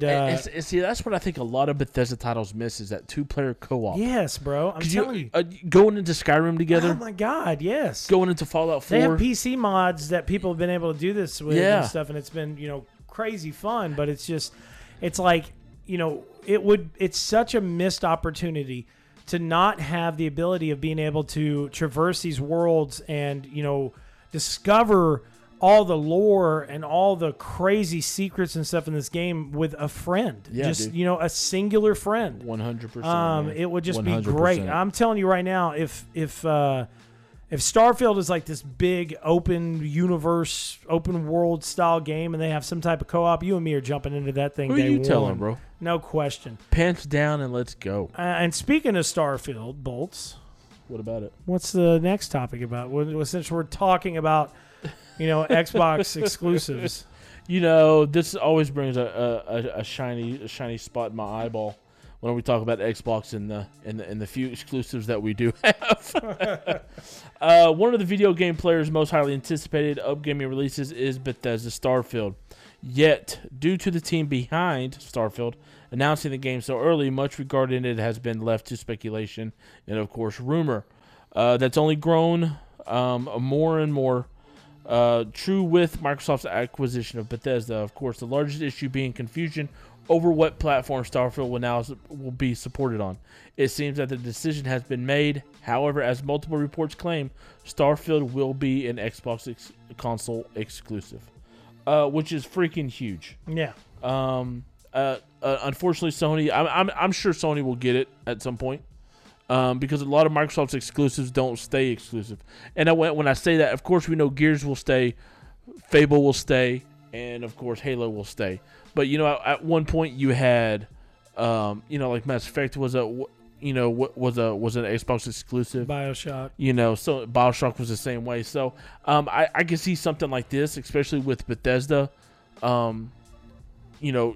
see, that's what I think a lot of Bethesda titles miss is that two-player co-op. Yes, bro, I'm telling you, going into Skyrim together. Oh my God, yes. Going into Fallout 4, they have PC mods that people have been able to do this with and stuff, and it's been, you know, crazy fun. But it's just, it's like, you know, it's such a missed opportunity to not have the ability of being able to traverse these worlds and, you know, discover all the lore and all the crazy secrets and stuff in this game with a friend. Yeah, just, dude, you know, a singular friend. 100%. It would just 100%. Be great. I'm telling you right now, if Starfield is like this big open universe, open world style game, and they have some type of co-op, you and me are jumping into that thing. Who day are you one. Telling, bro? No question. Pants down and let's go. And speaking of Starfield, Bolts. What about it? What's the next topic about? Well, since we're talking about, you know, Xbox exclusives. You know, this always brings a shiny spot in my eyeball when we talk about Xbox and the few exclusives that we do have. One of the video game players' most highly anticipated upcoming releases is Bethesda Starfield. Yet, due to the team behind Starfield announcing the game so early, much regarding it has been left to speculation and, of course, rumor. That's only grown more and more true with Microsoft's acquisition of Bethesda. Of course, the largest issue being confusion over what platform Starfield will be supported on. It seems that the decision has been made. However, as multiple reports claim, Starfield will be an Xbox console exclusive, which is freaking huge. Yeah. Unfortunately, Sony. I'm sure Sony will get it at some point, because a lot of Microsoft's exclusives don't stay exclusive. And when I say that, of course we know Gears will stay, Fable will stay, and of course Halo will stay. But, you know, at one point you had, you know, like Mass Effect was an Xbox exclusive. BioShock. You know, so BioShock was the same way. So I can see something like this, especially with Bethesda, you know,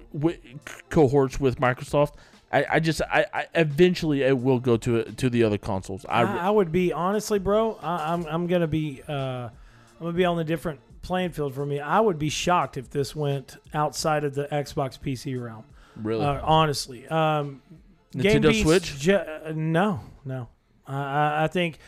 cohorts with Microsoft. I eventually it will go to the other consoles. I would be honestly, bro. I'm gonna be on a different playing field for me. I would be shocked if this went outside of the Xbox PC realm. Really? Honestly. Nintendo Switch? No. I think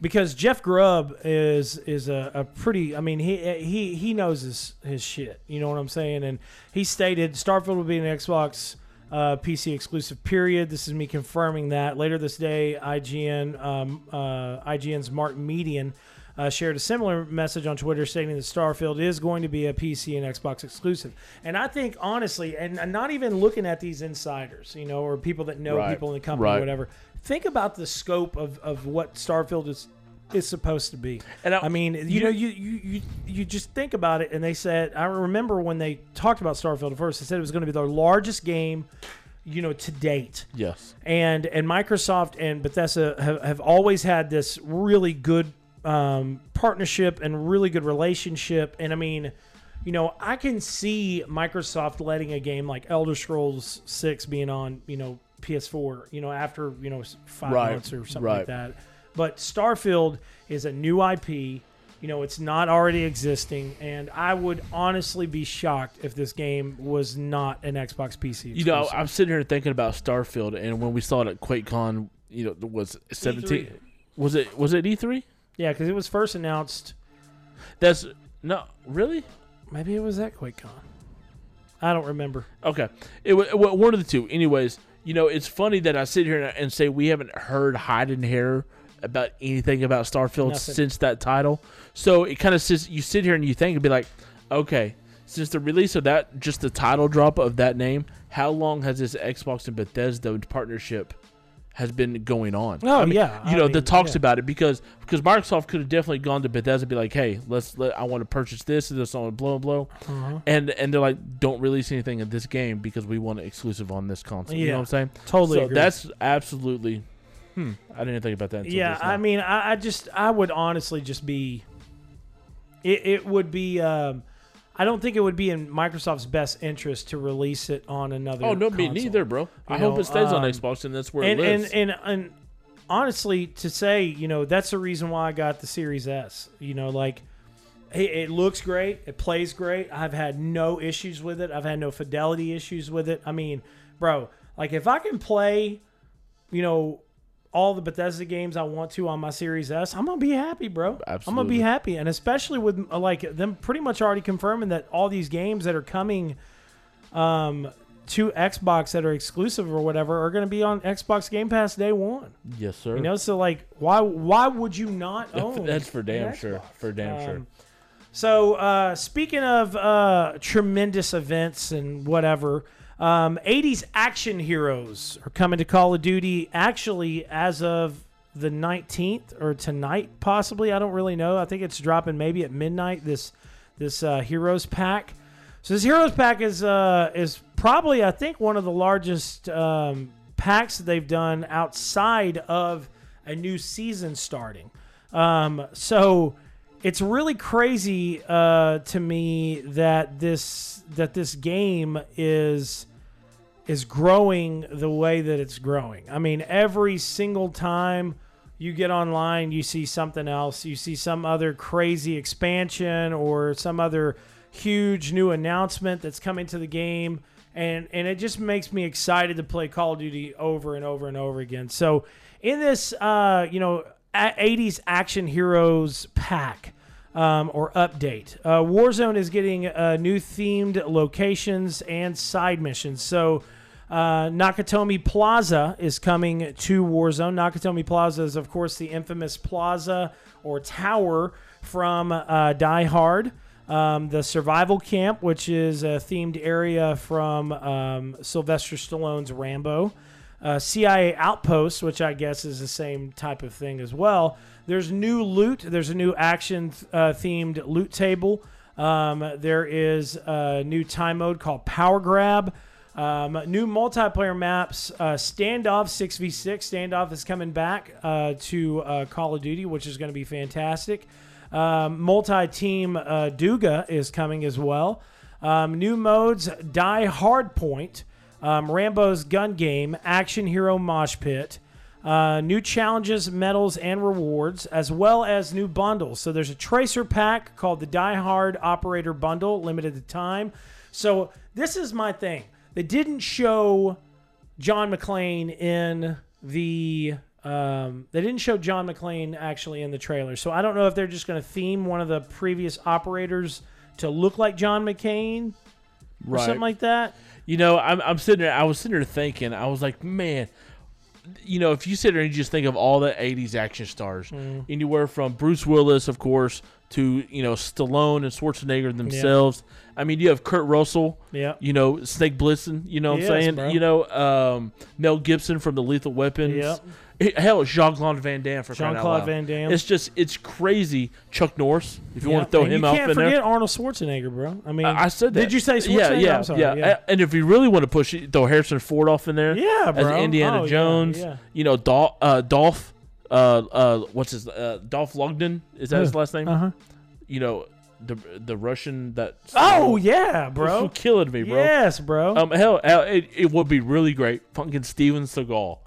because Jeff Grubb is a pretty, I mean, he knows his shit. You know what I'm saying? And he stated Starfield will be an Xbox PC exclusive, period. This is me confirming that. Later this day, IGN's Mark Median shared a similar message on Twitter stating that Starfield is going to be a PC and Xbox exclusive. And I think, honestly, and not even looking at these insiders, you know, or people that know people in the company or whatever, think about the scope of what Starfield is supposed to be. And I mean, you just think about it, and they said, I remember when they talked about Starfield at first, they said it was going to be their largest game, you know, to date. Yes. And Microsoft and Bethesda have always had this really good partnership and really good relationship. And I mean, you know, I can see Microsoft letting a game like Elder Scrolls 6 being on, you know, PS4, you know, after, you know, 5 months or something like that. But Starfield is a new IP, you know, it's not already existing, and I would honestly be shocked if this game was not an Xbox PC exclusive. You know, I'm sitting here thinking about Starfield, and when we saw it at QuakeCon, you know, was 17 E3. Was it E3? Yeah, because it was first announced. That's no, really? Maybe it was at QuakeCon. I don't remember. Okay, it was one of the two. Anyways, you know, it's funny that I sit here and say we haven't heard hide and hair about anything about Starfield since that title. So it kind of sits, you sit here and you think and be like, okay, since the release of that, just the title drop of that name, how long has this Xbox and Bethesda partnership has been going on? Oh, I mean, yeah. You know, the talks about it, because Microsoft could have definitely gone to Bethesda and be like, hey, I want to purchase this and this, I want to blow and blow. Uh-huh. And they're like, don't release anything in this game because we want it exclusive on this console. Yeah. You know what I'm saying? Totally. So agree. That's absolutely, I didn't think about that until just now. I mean, I would honestly just be, it would be, I don't think it would be in Microsoft's best interest to release it on another console. Me neither, bro. I hope it stays on Xbox, and that's where it lives. And honestly, to say, you know, that's the reason why I got the Series S. You know, like, it looks great. It plays great. I've had no issues with it. I've had no fidelity issues with it. I mean, bro, like, if I can play, you know, all the Bethesda games I want to on my Series S, I'm going to be happy, bro. Absolutely. I'm going to be happy. And especially with like them pretty much already confirming that all these games that are coming to Xbox that are exclusive or whatever are going to be on Xbox Game Pass day one. Yes, sir. You know, so like why would you not own? That's for damn sure. For damn sure. So speaking of tremendous events and whatever, 80s action heroes are coming to Call of Duty actually as of the 19th or tonight possibly. I don't really know. I think it's dropping maybe at midnight, this Heroes Pack. So this Heroes Pack is probably, I think, one of the largest packs that they've done outside of a new season starting. So it's really crazy to me that this game is growing the way that it's growing. I mean, every single time you get online, you see something else. You see some other crazy expansion or some other huge new announcement that's coming to the game. And it just makes me excited to play Call of Duty over and over and over again. So in this, 80s action heroes pack or update. Warzone is getting new themed locations and side missions. So Nakatomi Plaza is coming to Warzone. Nakatomi Plaza is, of course, the infamous plaza or tower from Die Hard. The Survival Camp, which is a themed area from Sylvester Stallone's Rambo. CIA Outposts, which I guess is the same type of thing as well. There's new loot. There's a new action-themed loot table. There is a new time mode called Power Grab. New multiplayer maps. Standoff 6v6. Standoff is coming back to Call of Duty, which is going to be fantastic. Multi-team Duga is coming as well. New modes, Die Hard Point. Rambo's Gun Game, Action Hero Mosh Pit, new challenges, medals, and rewards, as well as new bundles. So there's a Tracer pack called the Die Hard Operator Bundle, limited to time. So this is my thing. They didn't show John McClane in the... they didn't show John McClane actually in the trailer. So I don't know if they're just going to theme one of the previous operators to look like John McClane or something like that. You know, I'm sitting there. I was sitting there thinking. I was like, man, you know, if you sit there and you just think of all the '80s action stars, anywhere from Bruce Willis, of course, to Stallone and Schwarzenegger themselves. Yeah. I mean, you have Kurt Russell. Yeah. You know, Snake Plissken. You know what I'm saying? Bro. You know, Mel Gibson from the Lethal Weapons. Yeah. Hell, Jean-Claude Van Damme for crying out loud. Jean-Claude Van Damme. It's just, it's crazy. Chuck Norris, if you want to throw him out in there. You can't forget Arnold Schwarzenegger, bro. I mean, I said that. Did you say Schwarzenegger? Yeah, I'm sorry. Yeah. And if you really want to push it, throw Harrison Ford off in there. Yeah, bro. As Indiana Jones. Yeah. You know, Dolph Lundgren. Is that his last name? Uh-huh. You know, the Russian that... Oh, yeah, bro. You're killing me, bro. Yes, bro. Hell, it would be really great. Fucking Steven Seagal.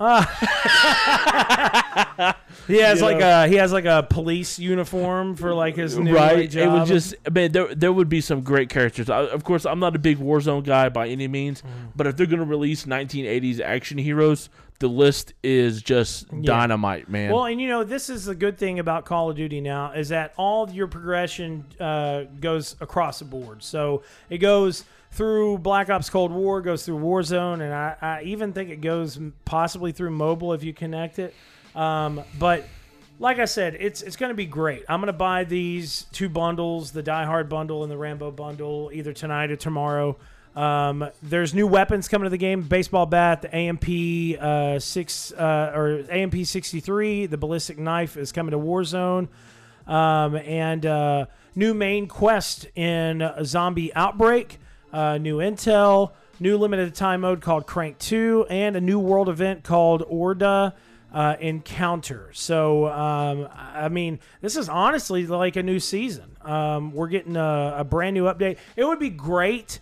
He has like a police uniform for like his new job. It would just, man, there would be some great characters. Of course, I'm not a big Warzone guy by any means, but if they're going to release 1980s action heroes, the list is just dynamite, man. Well, and you know, this is the good thing about Call of Duty now is that all your progression goes across the board. So it goes through Black Ops Cold War, goes through Warzone, and I even think it goes possibly through mobile if you connect it. But like I said, it's going to be great. I'm going to buy these two bundles, the Die Hard bundle and the Rambo bundle, either tonight or tomorrow. There's new weapons coming to the game: baseball bat, the AMP or AMP 63. The ballistic knife is coming to Warzone, and new main quest in Zombie Outbreak. New intel, new limited time mode called Crank 2, and a new world event called Orda Encounter. So, I mean, this is honestly like a new season. We're getting a brand new update. It would be great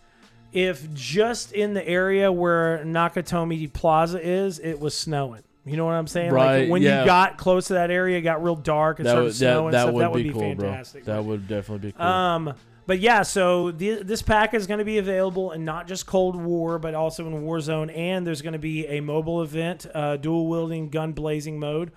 if just in the area where Nakatomi Plaza is, it was snowing. You know what I'm saying? Right, like when you got close to that area, it got real dark and started snowing. That would be cool, fantastic. Bro. That would definitely be cool. But yeah, so this pack is going to be available in not just Cold War, but also in Warzone. And there's going to be a mobile event, dual wielding, gun blazing mode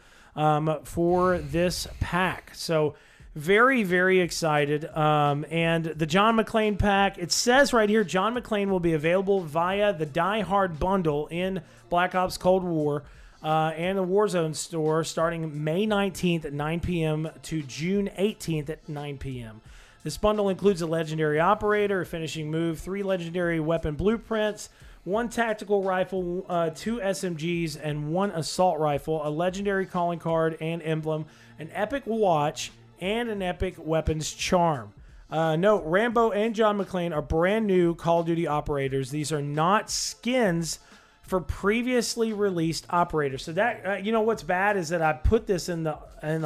for this pack. So very, very excited. And the John McClane pack, it says right here, John McClane will be available via the Die Hard bundle in Black Ops Cold War and the Warzone store starting May 19th at 9 p.m. to June 18th at 9 p.m. This bundle includes a legendary operator, a finishing move, 3 legendary weapon blueprints, 1 tactical rifle, 2 SMGs, and 1 assault rifle, a legendary calling card and emblem, an epic watch, and an epic weapons charm. Note, Rambo and John McClane are brand new Call of Duty operators. These are not skins for previously released operators. So that, you know, what's bad is that I put this in the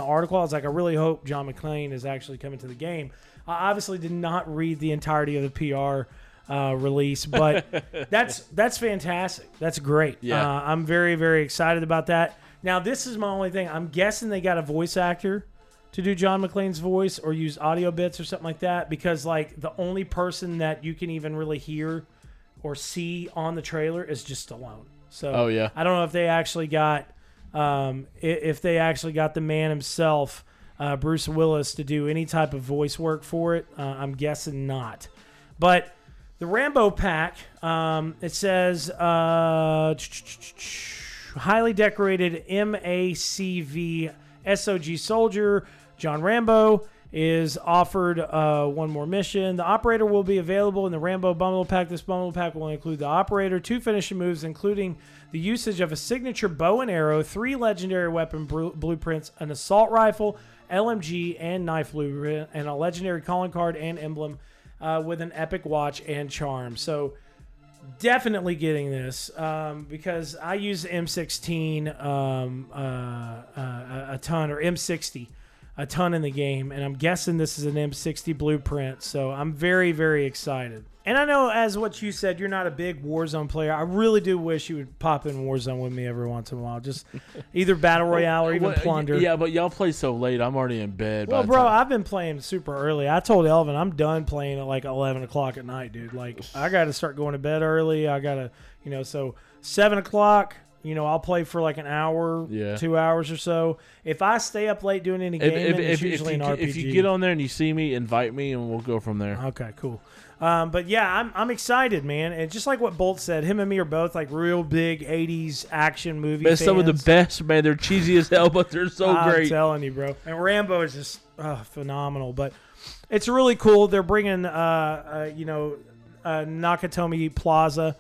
article. I was like, I really hope John McClane is actually coming to the game. I obviously did not read the entirety of the PR release, but that's fantastic. That's great. Yeah. I'm very, very excited about that. Now, this is my only thing. I'm guessing they got a voice actor to do John McClane's voice or use audio bits or something like that, because like the only person that you can even really hear or see on the trailer is just Stallone. So I don't know if they actually got the man himself, Bruce Willis, to do any type of voice work for it. I'm guessing not. But the Rambo pack, it says highly decorated MACV SOG soldier John Rambo is offered one more mission. The operator will be available in the Rambo bundle pack. This bundle pack will include the operator, 2 finishing moves, including the usage of a signature bow and arrow, 3 legendary weapon blueprints, an assault rifle, LMG, and knife blueprint, and a legendary calling card and emblem with an epic watch and charm. So definitely getting this because I use M16 a ton, or M60 a ton in the game, and I'm guessing this is an M60 blueprint, so I'm very, very excited. And I know, as what you said, you're not a big Warzone player. I really do wish you would pop in Warzone with me every once in a while, just either Battle Royale or even Plunder. Yeah, but y'all play so late. I'm already in bed. Well, bro, I've been playing super early. I told Elvin I'm done playing at like 11 o'clock at night, dude. Like, I got to start going to bed early. I got to, you know, so 7 o'clock. You know, I'll play for like an hour, 2 hours or so. If I stay up late doing any game, it's usually an RPG. If you get on there and you see me, invite me, and we'll go from there. Okay, cool. But yeah, I'm excited, man. And just like what Bolt said, him and me are both like real big 80s action movie fans. Some of the best, man. They're cheesy as hell, but they're so great. I'm telling you, bro. And Rambo is just phenomenal. But it's really cool. They're bringing, Nakatomi Plaza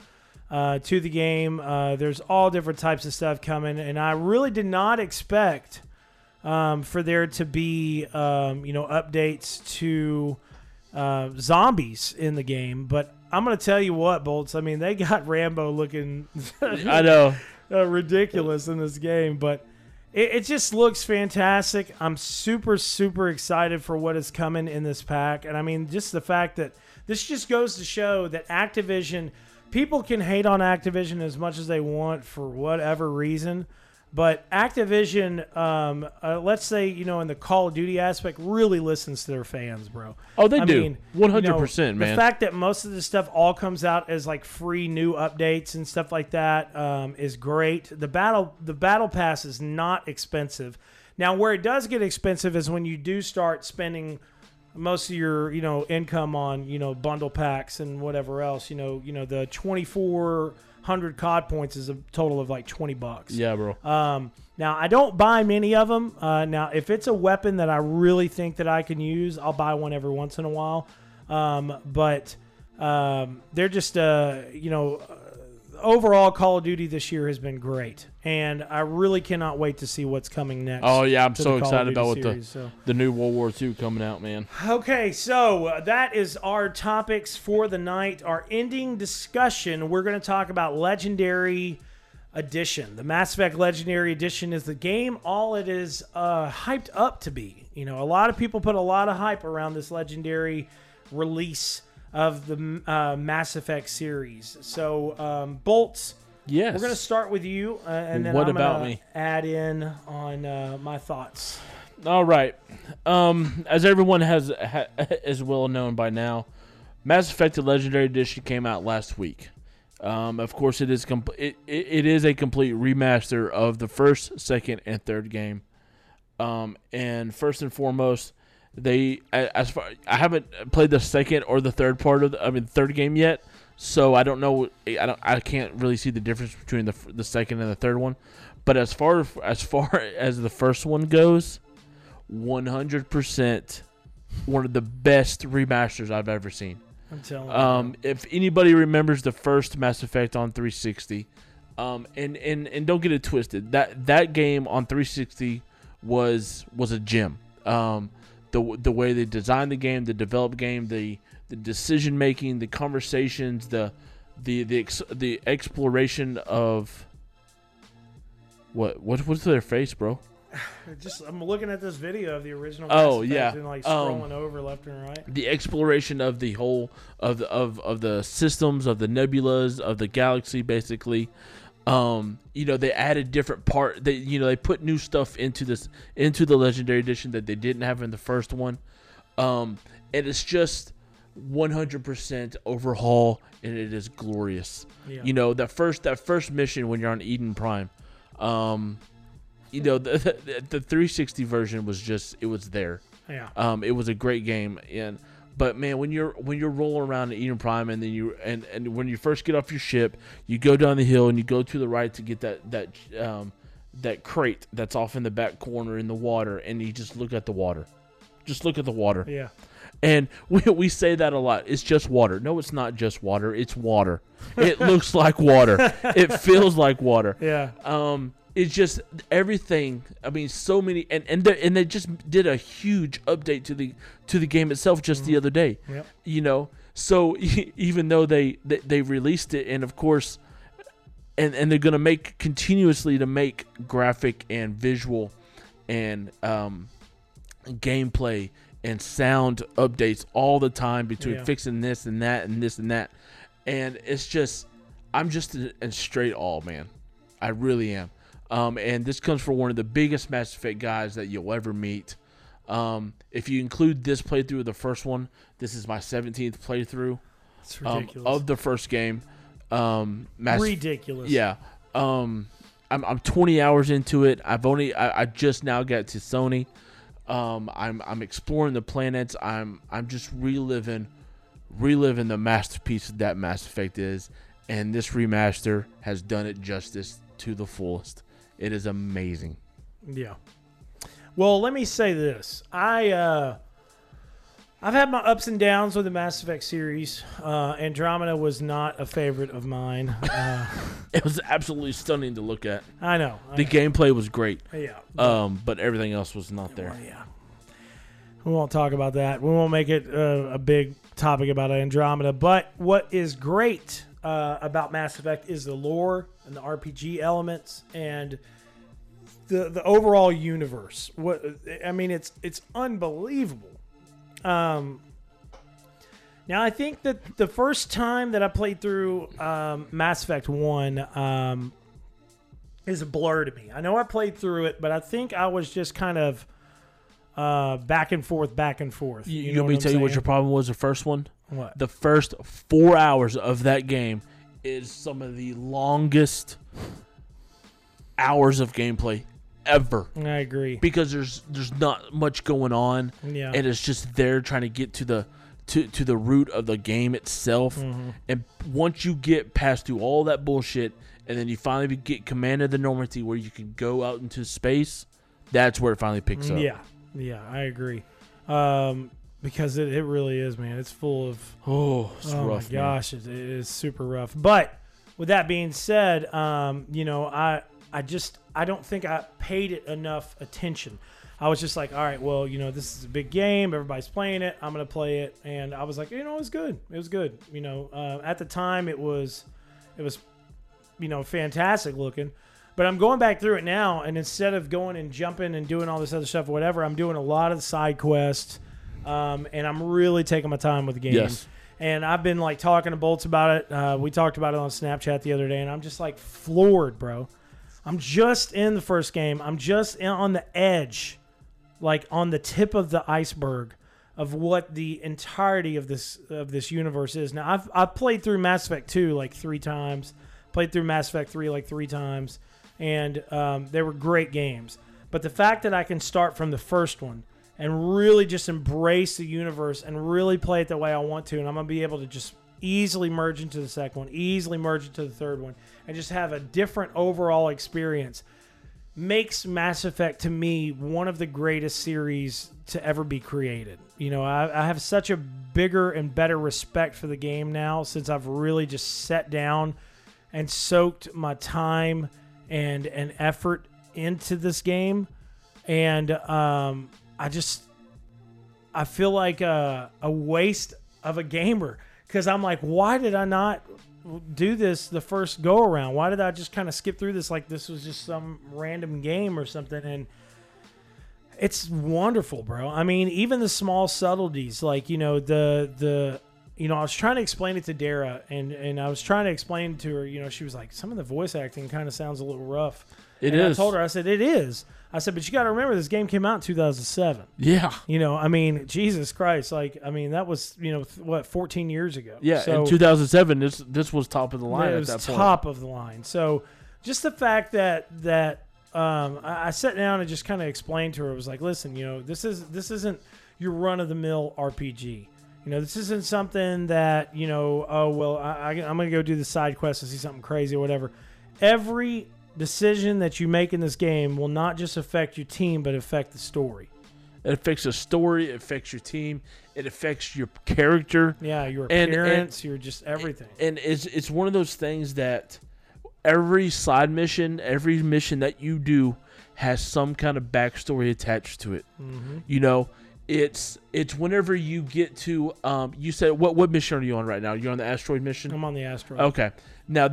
to the game. There's all different types of stuff coming, and I really did not expect for there to be updates to zombies in the game, but I'm gonna tell you what, Bolts, I mean, they got Rambo looking I know ridiculous in this game, but it just looks fantastic. I'm super, super excited for what is coming in this pack. And I mean, just the fact that this just goes to show that Activision. People can hate on Activision as much as they want for whatever reason. But Activision, let's say, you know, in the Call of Duty aspect, really listens to their fans, bro. Oh, they do. 100%, man. The fact that most of this stuff all comes out as, like, free new updates and stuff like that is great. The battle pass is not expensive. Now, where it does get expensive is when you do start spending most of your, you know, income on, you know, bundle packs and whatever else. You know, the 2,400 COD points is a total of like $20. Yeah, bro. Now I don't buy many of them. Now if it's a weapon that I really think that I can use, I'll buy one every once in a while. But they're just, you know, overall Call of Duty this year has been great, and I really cannot wait to see what's coming next. Oh yeah, I'm so excited about what the new World War II coming out, man. Okay, so that is our topics for the night. Our ending discussion, we're going to talk about Legendary Edition. The Mass Effect Legendary Edition is the game all it is hyped up to be. You know, a lot of people put a lot of hype around this Legendary release of the Mass Effect series. So, Bolts, yes, we're going to start with you, and then I'm going to add in on my thoughts. All right. As everyone is well known by now, Mass Effect the Legendary Edition came out last week. Of course, it is it is a complete remaster of the first, second, and third game. And first and foremost, I haven't played the second or the third part of third game yet, so I don't know. I can't really see the difference between the second and the third one. But as far as the first one goes, 100% one of the best remasters I've ever seen. I'm telling you. If anybody remembers the first Mass Effect on 360, and don't get it twisted, that game on 360 was a gem. The way they designed the game, the developed game, the decision making, the conversations, the exploration of what's their face, bro? I'm looking at this video of the original. Oh yeah, and like scrolling over left and right. The exploration of the whole of the systems, of the nebulas, of the galaxy, basically. You know, they added different part. They put new stuff into the Legendary Edition that they didn't have in the first one. And it's just 100% overhaul, and it is glorious. Yeah. You know, that first mission when you're on Eden Prime. You know, the 360 version was just, it was there. Yeah. It was a great game, but man, when you're rolling around in Eden Prime, and then you when you first get off your ship, you go down the hill and you go to the right to get that crate that's off in the back corner in the water, and you just look at the water, Yeah, and we say that a lot. It's just water. No, it's not just water. It's water. It looks like water. It feels like water. Yeah. It's just everything. I mean, so many, and they just did a huge update to the game itself just the other day. Yep. You know, so even though they released it, and of course, and they're gonna continuously make graphic and visual, and gameplay and sound updates all the time between fixing this and that and this and that, and it's just I'm just in straight awe, man. I really am. And this comes from one of the biggest Mass Effect guys that you'll ever meet. If you include this playthrough of the first one, this is my 17th playthrough of the first game. Ridiculous. Yeah. I'm 20 hours into it. I just now got to Sony. I'm exploring the planets. I'm just reliving the masterpiece that Mass Effect is, and this remaster has done it justice to the fullest. It is amazing. Yeah. Well, let me say this. I've had my ups and downs with the Mass Effect series. Andromeda was not a favorite of mine. It was absolutely stunning to look at. I know. The gameplay was great. Yeah. But everything else was not there. Yeah. We won't talk about that. We won't make it a big topic about Andromeda. But what is great about Mass Effect is the lore and the RPG elements and the overall universe. It's unbelievable. Now I think that the first time that I played through Mass Effect 1, is a blur to me. I know I played through it, but I think I was just kind of back and forth. You know, let me tell you what your problem was. The first one, what the first 4 hours of that game is some of the longest hours of gameplay ever. I agree, because there's not much going on, and it's just there trying to get to the root of the game itself. Mm-hmm. And once you get past through all that bullshit, and then you finally get command of the Normandy where you can go out into space, that's where it finally picks up. Yeah, I agree. Because it really is, man. It's full of... It's rough, my gosh, it is super rough. But with that being said, you know, I don't think I paid it enough attention. I was just like, all right, well, you know, this is a big game. Everybody's playing it. I'm going to play it. And I was like, you know, it was good. You know, at the time it was, you know, fantastic looking. But I'm going back through it now, and instead of going and jumping and doing all this other stuff or whatever, I'm doing a lot of side quests, and I'm really taking my time with the game. Yes. And I've been, like, talking to Bolts about it. We talked about it on Snapchat the other day, and I'm just, like, floored, bro. I'm just in the first game. I'm just on the edge, like, on the tip of the iceberg of what the entirety of this universe is. Now, I've played through Mass Effect 2, like, 3 times. Played through Mass Effect 3, like, 3 times. And they were great games. But the fact that I can start from the first one and really just embrace the universe and really play it the way I want to, and I'm going to be able to just easily merge into the second one, easily merge into the third one, and just have a different overall experience, makes Mass Effect, to me, one of the greatest series to ever be created. You know, I have such a bigger and better respect for the game now, since I've really just sat down and soaked my time and an effort into this game. And I feel like a waste of a gamer, because I'm like, why did I not do this the first go around? Why did I just kind of skip through this like this was just some random game or something? And it's wonderful, bro. I mean, even the small subtleties, like, you know, you know, I was trying to explain it to Dara, and I was trying to explain to her, you know, she was like, some of the voice acting kind of sounds a little rough. It is. I told her, I said, it is. I said, but you got to remember, this game came out in 2007. Yeah. You know, I mean, Jesus Christ. Like, I mean, that was, you know, what, 14 years ago. Yeah, so, in 2007, this was top of the line at that point. It was top of the line. So just the fact that I sat down and just kind of explained to her, I was like, listen, you know, this isn't your run-of-the-mill RPG. You know, this isn't something that, you know, oh, well, I'm going to go do the side quest and see something crazy or whatever. Every decision that you make in this game will not just affect your team, but affect the story. It affects the story. It affects your team. It affects your character. Yeah, your appearance, your just everything. And it's one of those things that every side mission, every mission that you do has some kind of backstory attached to it. Mm-hmm. You know? It's whenever you get to you said what mission are you on right now? You're on the asteroid mission? I'm on the asteroid. Okay. Now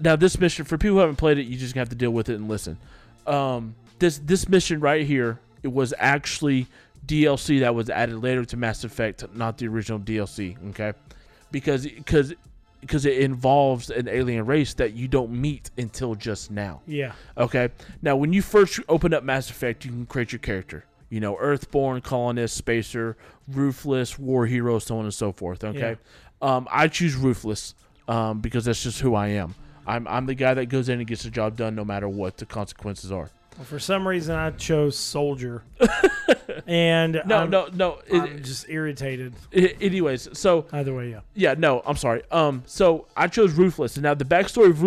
now this mission, for people who haven't played it, you just have to deal with it and listen. This mission right here, it was actually DLC that was added later to Mass Effect, not the original DLC. Okay, because it involves an alien race that you don't meet until just now. Yeah. Okay. Now when you first open up Mass Effect, you can create your character. You know, Earthborn, Colonist, Spacer, Ruthless, War Hero, so on and so forth. Okay, yeah. I choose Ruthless because that's just who I am. I'm the guy that goes in and gets the job done no matter what the consequences are. Well, for some reason, I chose Soldier, and no, I'm just irritated. Anyways, so either way, yeah, no, I'm sorry. So I chose Ruthless, and now the backstory of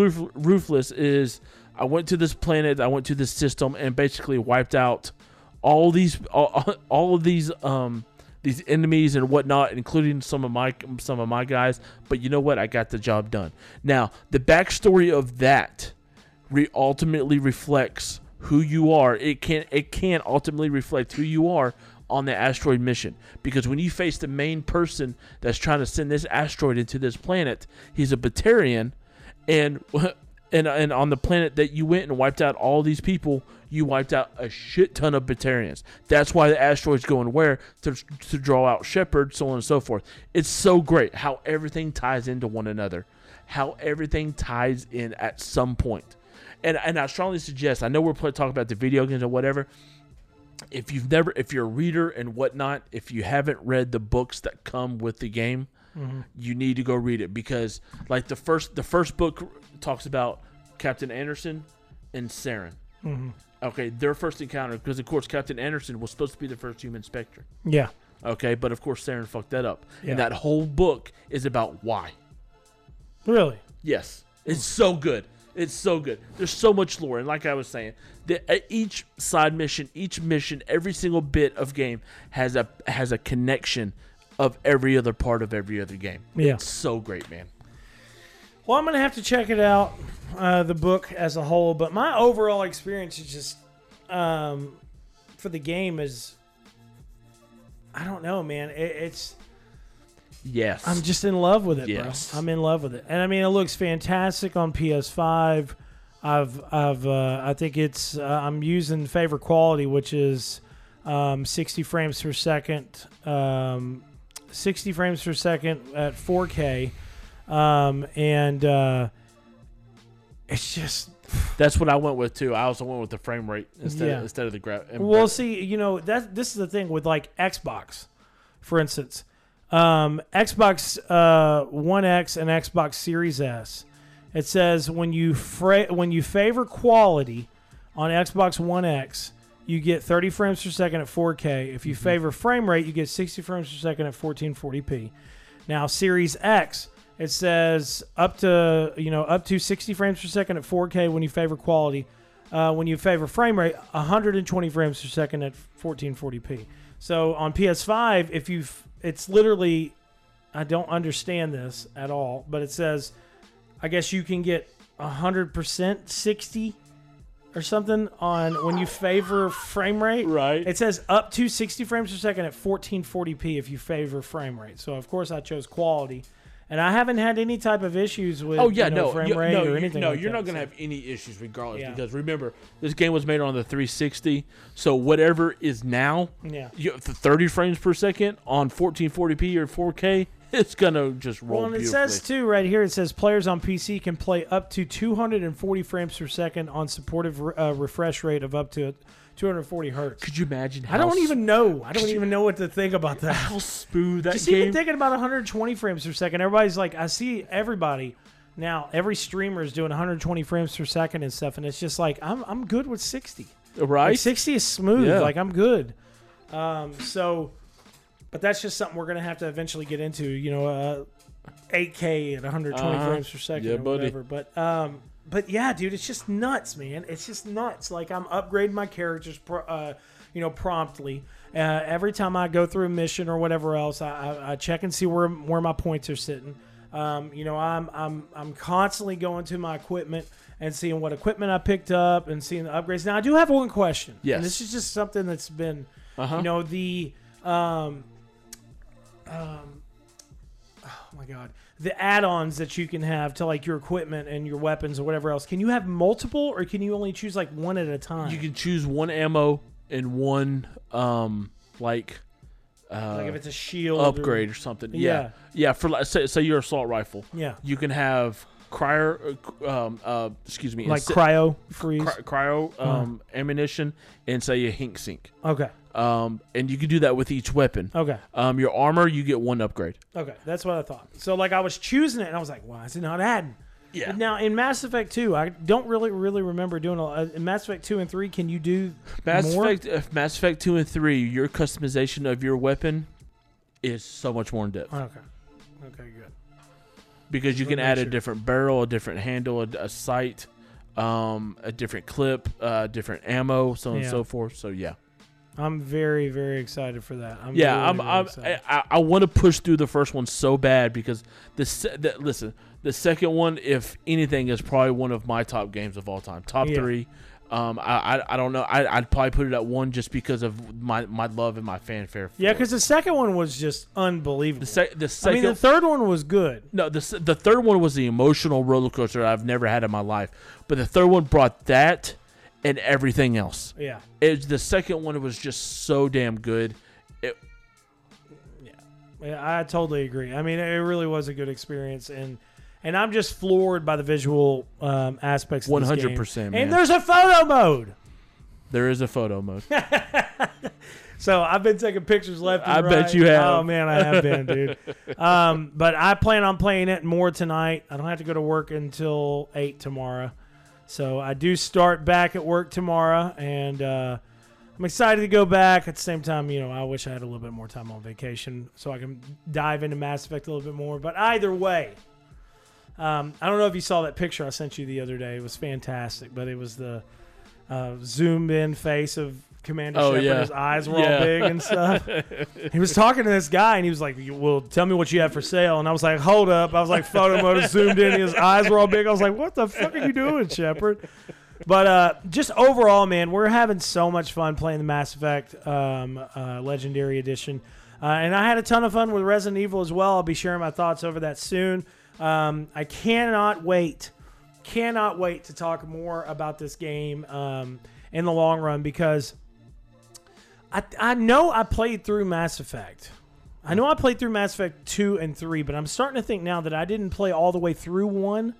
Ruthless is I went to this planet, I went to this system, and basically wiped out all of these enemies and whatnot, including some of my guys. But you know what? I got the job done. Now the backstory of that ultimately reflects who you are. It can ultimately reflect who you are on the asteroid mission, because when you face the main person that's trying to send this asteroid into this planet, he's a Batarian, and on the planet that you went and wiped out all these people, you wiped out a shit ton of Batarians. That's why the asteroid's going where? To draw out Shepard, so on and so forth. It's so great how everything ties into one another. How everything ties in at some point. and I strongly suggest, I know we're talking about the video games or whatever, if you're a reader and whatnot, if you haven't read the books that come with the game, mm-hmm. you need to go read it, because like the first book talks about Captain Anderson and Saren. Mm-hmm. Okay, their first encounter, because of course Captain Anderson was supposed to be the first human Spectre. Yeah. Okay, but of course Saren fucked that up. Yeah. And that whole book is about why. Really? Yes. It's so good. It's so good. There's so much lore, and like I was saying, each side mission, each mission, every single bit of game has a connection of every other part of every other game. Yeah. It's so great, man. Well, I'm going to have to check it out, the book as a whole, but my overall experience is just, for the game is, I don't know, man. It's... Yes. I'm just in love with it, yes. bro. I'm in love with it. And I mean, it looks fantastic on PS5. I think it's, I'm using favorite quality, which is 60 frames per second, 60 frames per second at 4K. It's just... That's what I went with, too. I also went with the frame rate instead of the graph. Well, see, you know, this is the thing with, like, Xbox, for instance. Xbox One X and Xbox Series S. It says when you favor quality on Xbox One X, you get 30 frames per second at 4K. If you mm-hmm. favor frame rate, you get 60 frames per second at 1440p. Now, Series X, it says up to 60 frames per second at 4K when you favor quality. When you favor frame rate, 120 frames per second at 1440p. So on PS5, it's literally, I don't understand this at all, but it says, I guess you can get 100% 60 or something on when you favor frame rate. Right. It says up to 60 frames per second at 1440p if you favor frame rate. So of course I chose quality. And I haven't had any type of issues with frame rate or anything. No, you're not going to have any issues regardless, because remember, this game was made on the 360, so whatever is now, the 30 frames per second on 1440p or 4K, it's going to just roll. Well, and it says too right here, it says players on PC can play up to 240 frames per second on supportive refresh rate of up to 240 hertz. Could you imagine how... I don't even know what to think about that. How smooth that just game... Just even thinking about 120 frames per second. Everybody's like... I see everybody now. Every streamer is doing 120 frames per second and stuff. And it's just like... I'm good with 60. Right? Like 60 is smooth. Yeah. Like, I'm good. But that's just something we're going to have to eventually get into. You know, 8K at 120 frames per second whatever. But yeah, dude, it's just nuts, man. It's just nuts. Like, I'm upgrading my characters, promptly. Every time I go through a mission or whatever else, I check and see where my points are sitting. I'm constantly going to my equipment and seeing what equipment I picked up and seeing the upgrades. Now, I do have one question. Yes. And this is just something that's been, oh my God. The add-ons that you can have to like your equipment and your weapons or whatever else. Can you have multiple, or can you only choose like one at a time? You can choose one ammo and one like if it's a shield upgrade or something. Yeah. Yeah, for like say your assault rifle. Yeah. You can have cryo freeze. Cryo ammunition and say a hink sink. Okay. And you can do that with each weapon. Okay. Your armor, you get one upgrade. Okay, that's what I thought. So like I was choosing it, and I was like, why is it not adding? Yeah. But now in Mass Effect 2, I don't really remember doing in Mass Effect 2 and 3, can you do more? Mass Effect 2 and 3, your customization of your weapon is so much more in depth. Okay. Okay, good. Because you can add a different barrel, a different handle, a sight, a different clip, different ammo, so on and so forth. So yeah. I'm very, very excited for that. I want to push through the first one so bad, because the second one, if anything, is probably one of my top games of all time, top three. I don't know. I'd probably put it at one just because of my love and my fanfare. Yeah, because the second one was just unbelievable. The third one was good. No, the third one was the emotional roller coaster I've never had in my life. But the third one brought that and everything else. Yeah. The second one was just so damn good. I totally agree. I mean, it really was a good experience. And And I'm just floored by the visual aspects of 100%, this game. Man. And there's a photo mode. There is a photo mode. So I've been taking pictures left and right. I bet you have. Oh, man, I have been, dude. But I plan on playing it more tonight. I don't have to go to work until 8 tomorrow. So I do start back at work tomorrow, and I'm excited to go back. At the same time, you know, I wish I had a little bit more time on vacation so I can dive into Mass Effect a little bit more. But either way, I don't know if you saw that picture I sent you the other day. It was fantastic, but it was the zoomed-in face of Commander Shepard. Yeah. His eyes were all big and stuff. He was talking to this guy, and he was like, well, tell me what you have for sale. And I was like, hold up. I was like, photo mode zoomed in. His eyes were all big. I was like, what the fuck are you doing, Shepard? But just overall, man, we're having so much fun playing the Mass Effect Legendary Edition. And I had a ton of fun with Resident Evil as well. I'll be sharing my thoughts over that soon. I cannot wait to talk more about this game in the long run, because I know I played through Mass Effect. I know I played through Mass Effect 2 and 3, but I'm starting to think now that I didn't play all the way through 1.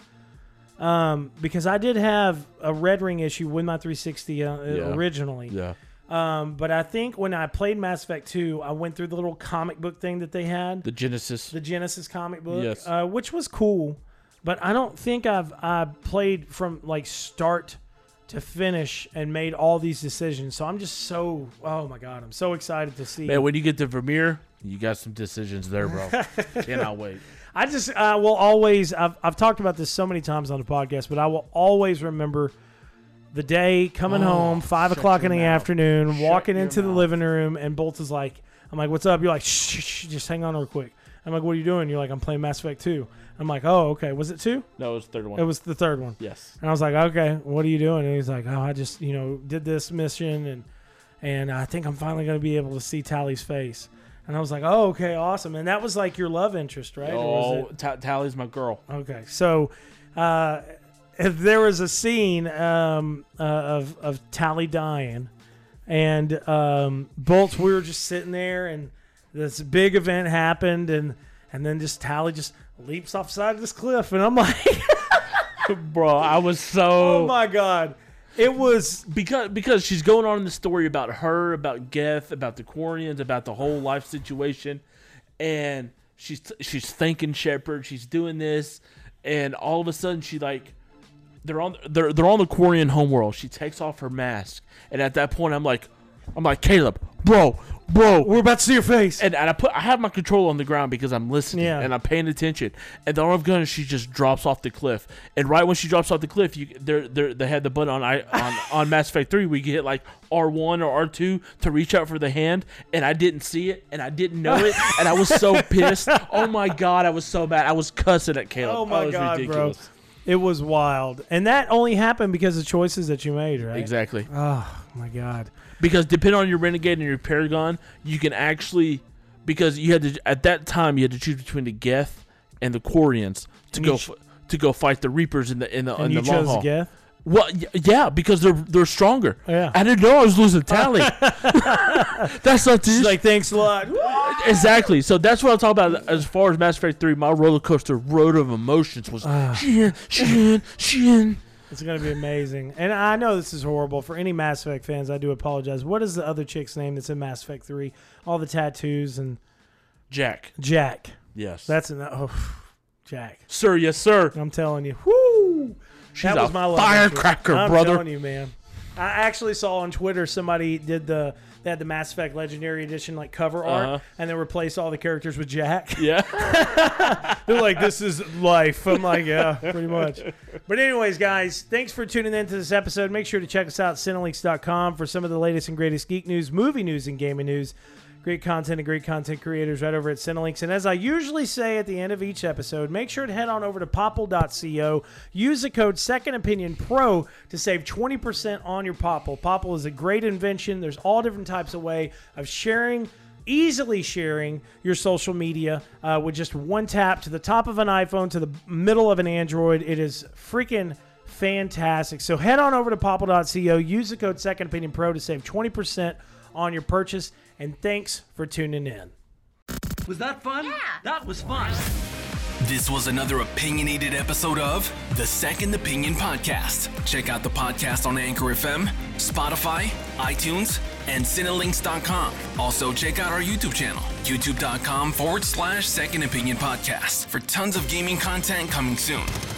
Because I did have a red ring issue with my 360 originally. Yeah. But I think when I played Mass Effect 2, I went through the little comic book thing that they had. The Genesis comic book. Yes. Which was cool. But I don't think I played from like start to finish and made all these decisions. So I'm just so, oh my God, I'm so excited to see. Man, when you get to Vermeer, you got some decisions there, bro. Cannot wait. I just will always, I've talked about this so many times on the podcast, but I will always remember the day coming home, 5 o'clock in the afternoon, walking into the living room, and Bolts is like, I'm like, what's up? You're like, shh, just hang on real quick. I'm like, what are you doing? You're like, I'm playing Mass Effect 2. I'm like, oh, okay. Was it 2? No, it was the third one. It was the third one. Yes. And I was like, okay, what are you doing? And he's like, oh, I just, you know, did this mission, and I think I'm finally going to be able to see Tally's face. And I was like, oh, okay, awesome. And that was like your love interest, right? Oh, Tally's my girl. Okay. So if there was a scene of Tally dying, and Bolts, we were just sitting there, and this big event happened, and then just Tally just leaps off the side of this cliff, and I'm like, bro, I was so, oh my God, it was because she's going on in the story about her, about Geth, about the Quarians, about the whole life situation, and she's thanking Shepard, she's doing this, and all of a sudden she like, they're on the Quarian homeworld. She takes off her mask, and at that point I'm like Caleb, bro, we're about to see your face. And I have my controller on the ground because I'm listening and I'm paying attention. And all of a sudden, she just drops off the cliff. And right when she drops off the cliff, they had the button on Mass Effect 3 where you hit like R1 or R2 to reach out for the hand. And I didn't see it, and I didn't know it, and I was so pissed. Oh my God, I was so mad. I was cussing at Caleb. Oh my God, ridiculous. Bro. It was wild. And that only happened because of choices that you made, right? Exactly. Oh my God. Because depending on your Renegade and your Paragon, you can actually, because you had to, at that time you had to choose between the Geth and the Quarians to go fight the Reapers in the long haul. And you chose Geth? Well, yeah, because they're stronger. Yeah. I didn't know I was losing Tally. That's not just like, thanks a lot. Exactly. So that's what I'm talking about as far as Mass Effect 3. My roller coaster road of emotions was Shin. It's going to be amazing. And I know this is horrible. For any Mass Effect fans, I do apologize. What is the other chick's name that's in Mass Effect 3? All the tattoos and... Jack. Yes. That's enough. Oh, Jack. Sir, yes, sir. I'm telling you. Woo! She's that was my love firecracker, interest. Brother. I'm telling you, man. I actually saw on Twitter somebody did they had the Mass Effect Legendary Edition like cover art, and they replaced all the characters with Jack. Yeah. They're like, this is life. I'm like, yeah, pretty much. But anyways, guys, thanks for tuning in to this episode. Make sure to check us out, Centrelinks.com, for some of the latest and greatest geek news, movie news, and gaming news. Great content and great content creators right over at Centrelinks. And as I usually say at the end of each episode, make sure to head on over to Popple.co. Use the code SecondOpinionPro to save 20% on your Popple. Popple is a great invention. There's all different types of way of sharing, easily sharing your social media with just one tap to the top of an iPhone, to the middle of an Android. It is freaking fantastic. So head on over to Popple.co. Use the code SecondOpinionPro to save 20% on your purchase. And thanks for tuning in. Was that fun? Yeah. That was fun. This was another opinionated episode of The Second Opinion Podcast. Check out the podcast on Anchor FM, Spotify, iTunes, and Centrelinks.com. Also, check out our YouTube channel, youtube.com/Second Opinion Podcast, for tons of gaming content coming soon.